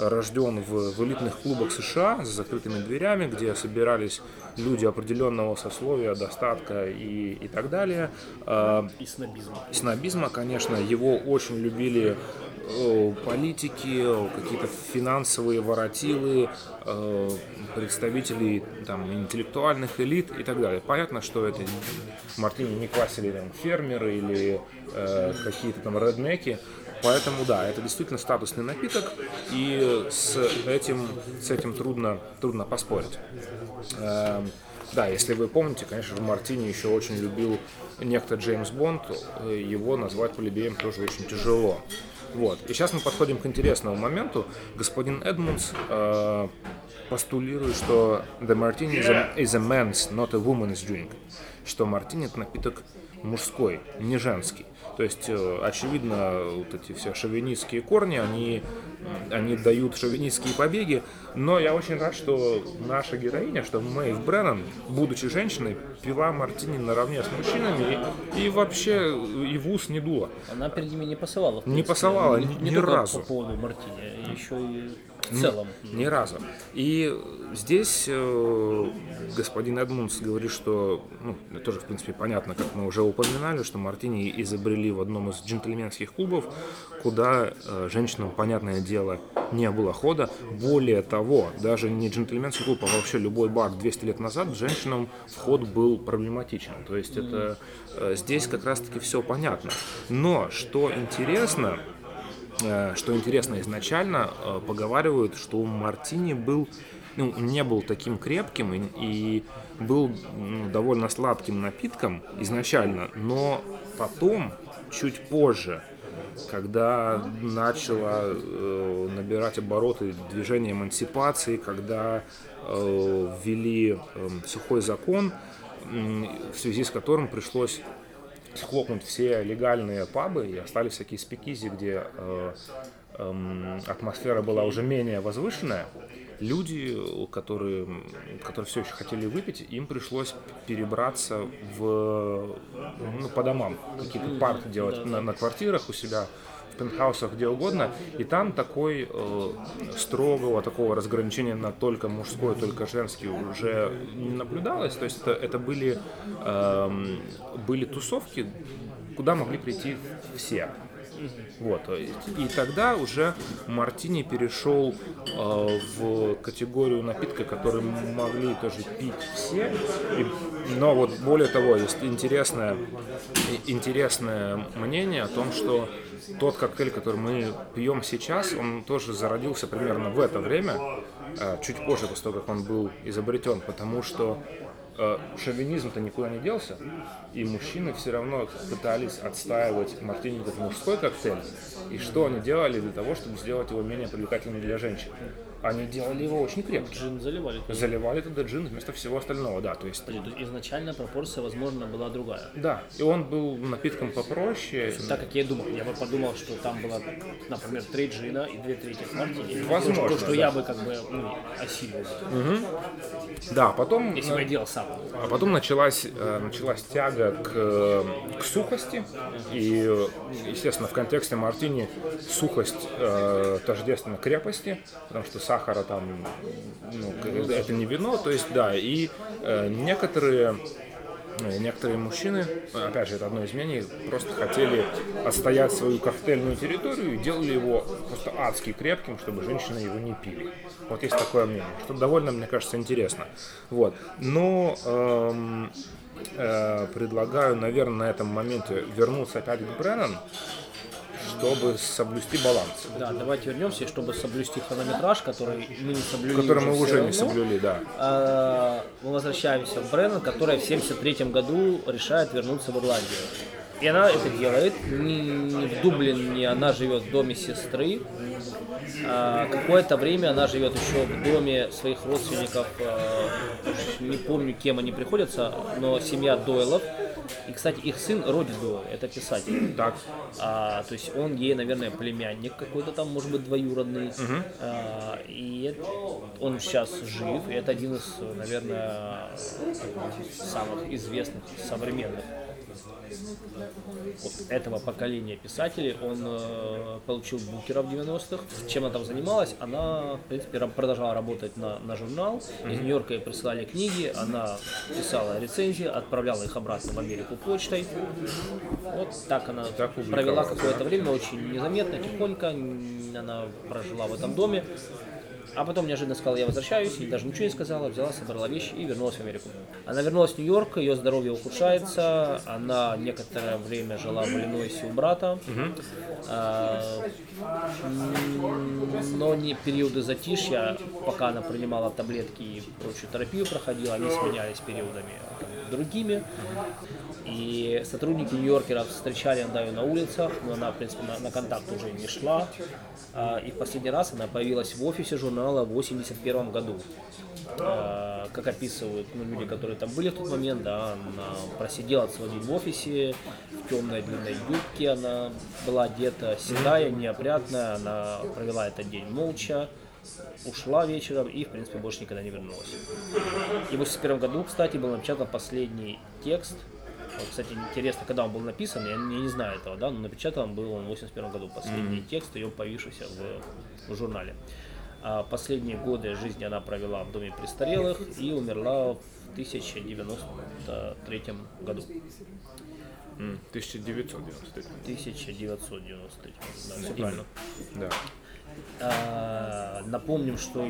рожден в, в элитных клубах США с закрытыми дверями, где собирались люди определенного сословия, достатка и и так далее. И снобизма. И снобизма, конечно, его очень любили политики, какие-то финансовые воротилы, представители там, интеллектуальных элит и так далее. Понятно, что это мартини не квасили там, фермеры или э, какие-то там реднеки. Поэтому да, это действительно статусный напиток, и с этим, с этим трудно, трудно поспорить. Да, если вы помните, конечно, в мартини еще очень любил некто Джеймс Бонд, его назвать плебеем тоже очень тяжело. Вот. И сейчас мы подходим к интересному моменту. Господин Эдмундс э, постулирует, что the martini is a, is a man's, not a woman's drink, что мартини – это напиток мужской, не женский. То есть, э, очевидно, вот эти все шовинистские корни, они, они дают шовинистские побеги, но я очень рад, что наша героиня, что Мэйв Бреннан, будучи женщиной, пила мартини наравне с мужчинами и, и вообще и в ус не дула. Она перед ними не посылала. Не посылала ни, ни, ни разу. Не по поводу мартини, еще и в целом. Ни, ни разу. И здесь э, господин Эдмундс говорит, что, ну, тоже, в принципе, понятно, как мы уже упоминали, что мартини изобрели в одном из джентльменских клубов, куда э, женщинам, понятное дело, не было хода. Более того, даже не джентльменский клуб, а вообще любой бар двести лет назад женщинам вход был проблематичен. То есть это, э, здесь как раз-таки все понятно. Но, что интересно... Что интересно, изначально поговаривают, что мартини был, ну, не был таким крепким и, и был ну, довольно сладким напитком изначально, но потом, чуть позже, когда начало э, набирать обороты движение эмансипации, когда э, ввели э, сухой закон, э, в связи с которым пришлось схлопнуть все легальные пабы и остались всякие спикизи, где э, э, атмосфера была уже менее возвышенная. люди, которые, которые все еще хотели выпить, им пришлось перебраться в, ну, по домам, какие-то парты делать на, на квартирах у себя, в пентхаусах, где угодно, и там такой э, строгого такого разграничения на только мужской, только женский уже не наблюдалось, то есть это, это были, э, были тусовки, куда могли прийти все. Вот. И тогда уже мартини перешел э, в категорию напитка, который могли тоже пить все. И, но вот более того, есть интересное, интересное мнение о том, что тот коктейль, который мы пьем сейчас, он тоже зародился примерно в это время, э, чуть позже, после того, как он был изобретен, потому что шовинизм-то никуда не делся, и мужчины все равно пытались отстаивать мартини как мужской коктейль, и что они делали для того, чтобы сделать его менее привлекательным для женщин? Они делали его очень крепко. Джин заливали. Туда. Заливали тогда джин вместо всего остального, да, то есть... Изначально пропорция, возможно, была другая. Да, и он был напитком попроще. Есть, так, как я думал. Я бы подумал, что там было, например, три джина и две трети мартини. Возможно, то, что да. я бы как бы ну, осилил. Угу. Да, потом... Если бы я делал сам. А потом началась, началась тяга к, к сухости. И, естественно, в контексте мартини сухость э, тождественна крепости, потому что сахара там, ну, это не вино, то есть, да, и э, некоторые, некоторые мужчины, опять же, это одно из мнений, просто хотели отстоять свою коктейльную территорию и делали его просто адски крепким, чтобы женщины его не пили. Вот есть такое мнение, что довольно, мне кажется, интересно. Вот, но... Эм... предлагаю, наверное, на этом моменте вернуться опять к Бреннану, чтобы соблюсти баланс. Да, давайте вернемся, чтобы соблюсти хронометраж, который мы не соблюли. Который мы уже не соблюли, да. Мы возвращаемся в Бреннан, которая в семьдесят третьем году решает вернуться в Ирландию. И она это делает, не в Дублине, она живет в доме сестры. Какое-то время она живет еще в доме своих родственников, не помню, кем они приходятся, но семья Дойлов. И, кстати, их сын Родидо, это писатель. Так. А, то есть он ей, наверное, племянник какой-то там, может быть, двоюродный. Угу. А, и он сейчас жив, и это один из, наверное, самых известных современных. Вот этого поколения писателей. Он э, получил Букера в девяностых. Чем она там занималась? Она, в принципе, ра- продолжала работать на, на журнал. Mm-hmm. Из Нью-Йорка ей присылали книги, она писала рецензии, отправляла их обратно в Америку почтой. Вот так она так провела какое-то время, очень незаметно, тихонько. Она прожила в этом доме. А потом неожиданно сказала, я возвращаюсь, и даже ничего не сказала, взяла, собрала вещи и вернулась в Америку. Она вернулась в Нью-Йорк, ее здоровье ухудшается, она некоторое время жила в Иллинойсе у брата, но не периоды затишья, пока она принимала таблетки и прочую терапию проходила, они сменялись периодами другими. И сотрудники Нью-Йоркера встречали ее на улицах, но она, в принципе, на, на контакт уже не шла. И в последний раз она появилась в офисе журнала в восемьдесят первом году. Как описывают ну, люди, которые там были в тот момент, да, она просидела целый день в офисе, в темной длинной юбке она была одета, седая, неопрятная, она провела этот день молча. Ушла вечером и, в принципе, больше никогда не вернулась. И в восемьдесят первом году, кстати, был напечатан последний текст. Вот, кстати, интересно, когда он был написан, я, я не знаю этого, да, но напечатан был он в восемьдесят первом году, последний mm-hmm. текст, ее появившийся в, в журнале. А последние годы жизни она провела в доме престарелых и умерла в тысяча девятьсот девяносто третьем году. Mm, тысяча девятьсот девяносто третьем. тысяча девятьсот девяносто третьем, да, все правильно. Да. Напомним, что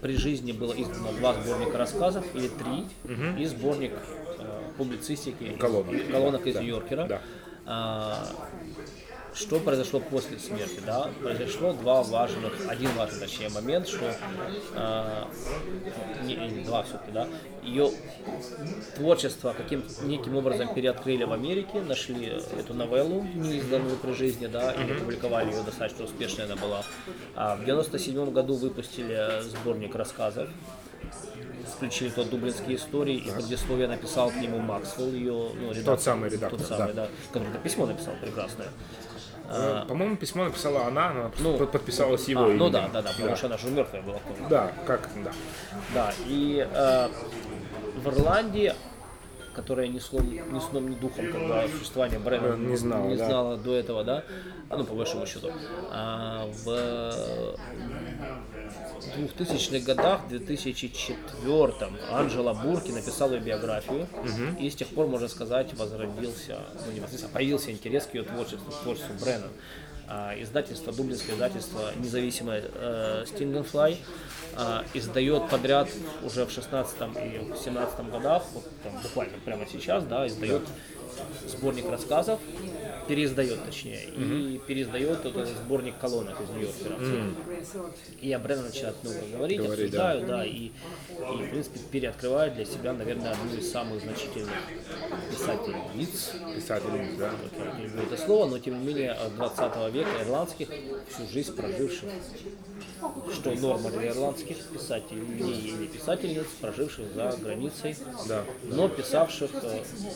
при жизни было издано два сборника рассказов или три угу. и сборник э, публицистики колонок из, колонок из да. Нью-Йоркера. Да. А, что произошло после смерти? Да? Произошло два важных, один важный, точнее, момент, что а, не, не, два все-таки, да, ее творчество каким неким образом переоткрыли в Америке, нашли эту новеллу, неизданную при жизни, да, и опубликовали ее, достаточно успешной она была. А в девяносто седьмом году выпустили сборник рассказов, включили тот дублинские истории, и предисловие написал к нему Максвелл, ее ну, редактор, тот самый редактор, тот самый, да. Да, который письмо написал прекрасное. А, по-моему, письмо написала она, она ну, подписалась его а, именем. Ну да, да, да, потому да. что она же мертвая была. Помню. Да, как, да. Да, и э, в Ирландии, которая ни сном, ни сном, ни духом, когда существование Бреннана не, знал, не да. знала до этого, да, ну, по большому счету, а, в двухтысячных годах, в две тысячи четвёртом Анджела Бурки написала ее биографию, угу. и с тех пор, можно сказать, возродился, ну, не возродился, появился интерес к ее творчеству, творчеству Бреннана. А, издательство, дублинское издательство «Независимое э, Sting энд Fly» э, издает подряд уже в шестнадцатом и семнадцатом годах, вот, там, буквально прямо сейчас, да, издает сборник рассказов, переиздает точнее, mm-hmm. и переиздает вот этот сборник колонок из «Нью-Йоркера». Mm-hmm. И о Бреннане начинают много говорить, Говори, обсуждают, да, да и, и, в принципе, переоткрывают для себя, наверное, одну из самых значительных писателей-лиц. Писателей-лиц, да. Я не люблю это слово, но, тем не менее, двадцатого века ирландских, всю жизнь проживших, что норма для ирландских писателей или писательниц, проживших за границей, да, но да. писавших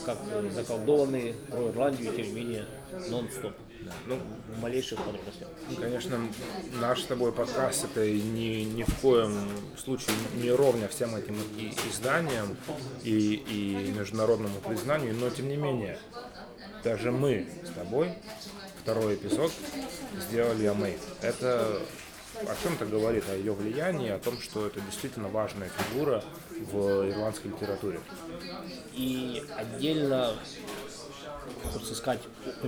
как заколдованные про Ирландию, тем не менее, нон-стоп. Да. Ну, в малейших подробностях. Конечно, наш с тобой подкаст это ни, ни в коем случае не ровня всем этим и изданиям и, и международному признанию, но тем не менее, даже мы с тобой второй эпизод сделали о Мэйв. Это о чем-то говорит, о ее влиянии, о том, что это действительно важная фигура в ирландской литературе. И отдельно хочется сказать,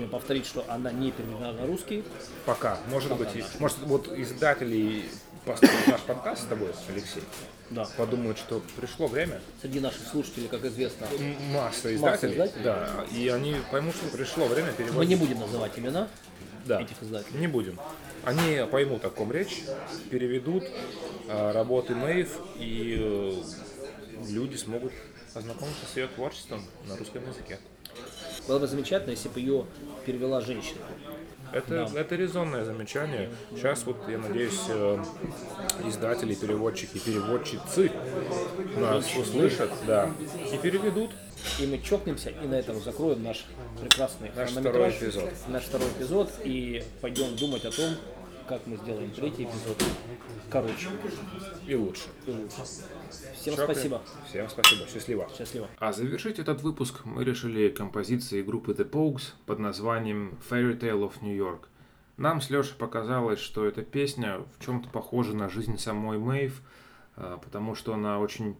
повторить, что она не переведена на русский. Пока. Может Пока, быть, да. может, вот издатели поставят наш подкаст с тобой, Алексей, да. подумают, что пришло время. Среди наших слушателей, как известно, масса издателей. Масса издателей. Да, и они поймут, что пришло время переводить. Мы не будем называть имена. Да, не будем. Они поймут, о ком речь, переведут э, работы Мэйв, и э, люди смогут ознакомиться с ее творчеством на русском языке. Было бы замечательно, если бы ее перевела женщина. Это, да. это резонное замечание. Сейчас вот, я надеюсь, э, издатели, переводчики, переводчицы нас Речь. услышат да, и переведут. И мы чокнемся, и на этом закроем наш прекрасный наш хронометраж, второй эпизод. наш второй эпизод, и пойдем думать о том, как мы сделаем третий эпизод короче и лучше. И лучше. Всем Шокер. спасибо. Всем спасибо. Счастливо. Счастливо. А завершить этот выпуск мы решили композицией группы The Pogues под названием Fairy Tale of New York. Нам с Лешей показалось, что эта песня в чем-то похожа на жизнь самой Мэйв, потому что она очень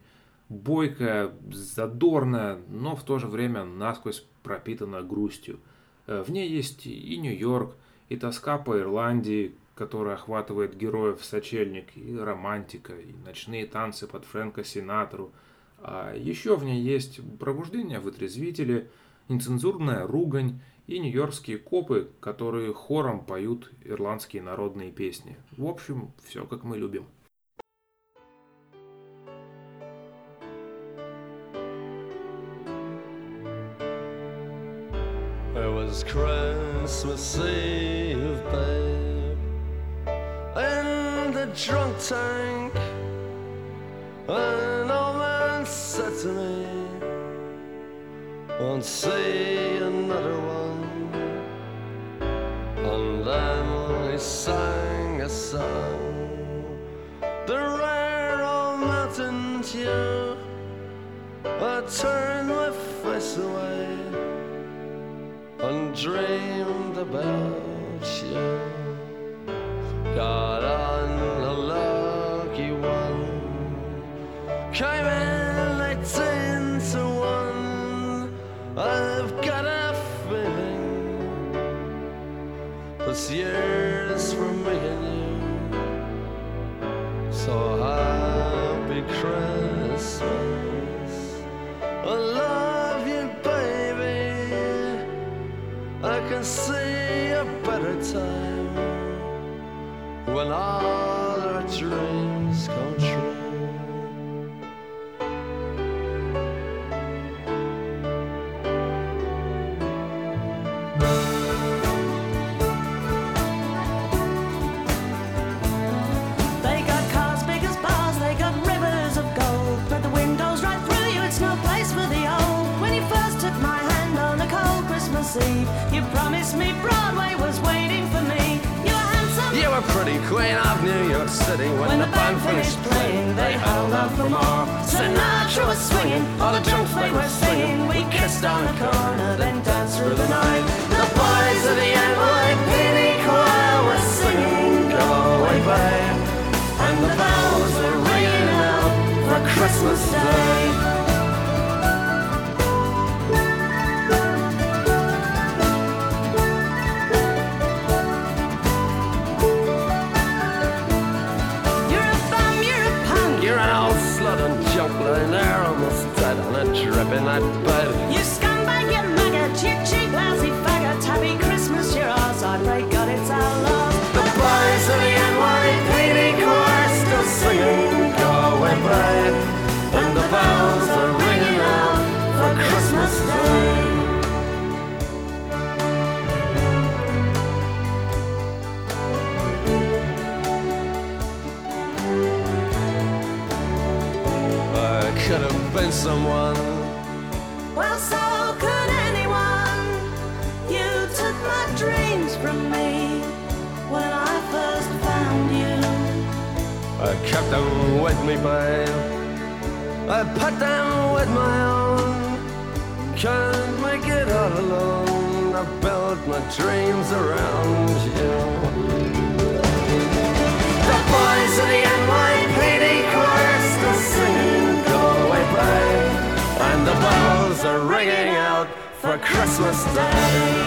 бойкая, задорная, но в то же время насквозь пропитана грустью. В ней есть и Нью-Йорк, и тоска по Ирландии, которая охватывает героев в сочельник, и романтика, и ночные танцы под Фрэнка Синатру. А еще в ней есть пробуждение в отрезвителе, нецензурная ругань и нью-йоркские копы, которые хором поют ирландские народные песни. В общем, все как мы любим. It was Christmas Eve, babe, in the drunk tank. An old man said to me, won't see another one. And then he sang a song, the rare old mountain dew. I turned my face away and dreamed about you. Got on a lucky one, came in eighteen to one. I've got a feeling this year is for me and you. So happy Christmas, I love you baby, I can see a better time when all our dreams come true. They got cars big as bars, they got rivers of gold, but the windows right through you, it's no place for the old. When you first took my hand on a cold Christmas see. You promised me Broadway was waiting for me. You were handsome. You were pretty queen of New York City. When, when the band finished playing, they held out for more. Sinatra was swinging, all the junk they were singing. We kissed on the corner, then danced through the night. The boys of the N Y P D choir were singing, go away, babe. And the bells were ringing out for Christmas Day. Dripping that bud. You scumbag, you maggot, you cheap, lousy faggot. Happy Christmas, you're ours. I pray God it's our love. The boys of the N Y P D choir still singing, go away, babe. And the bells are ringing out for Christmas Day. Could have been someone. Well, so could anyone. You took my dreams from me when I first found you. I kept them with me, babe. I put them with my own. Can't make it all alone. I built my dreams around you. The boys of the N Y P D chorus still singing. And the bells are ringing out for Christmas Day.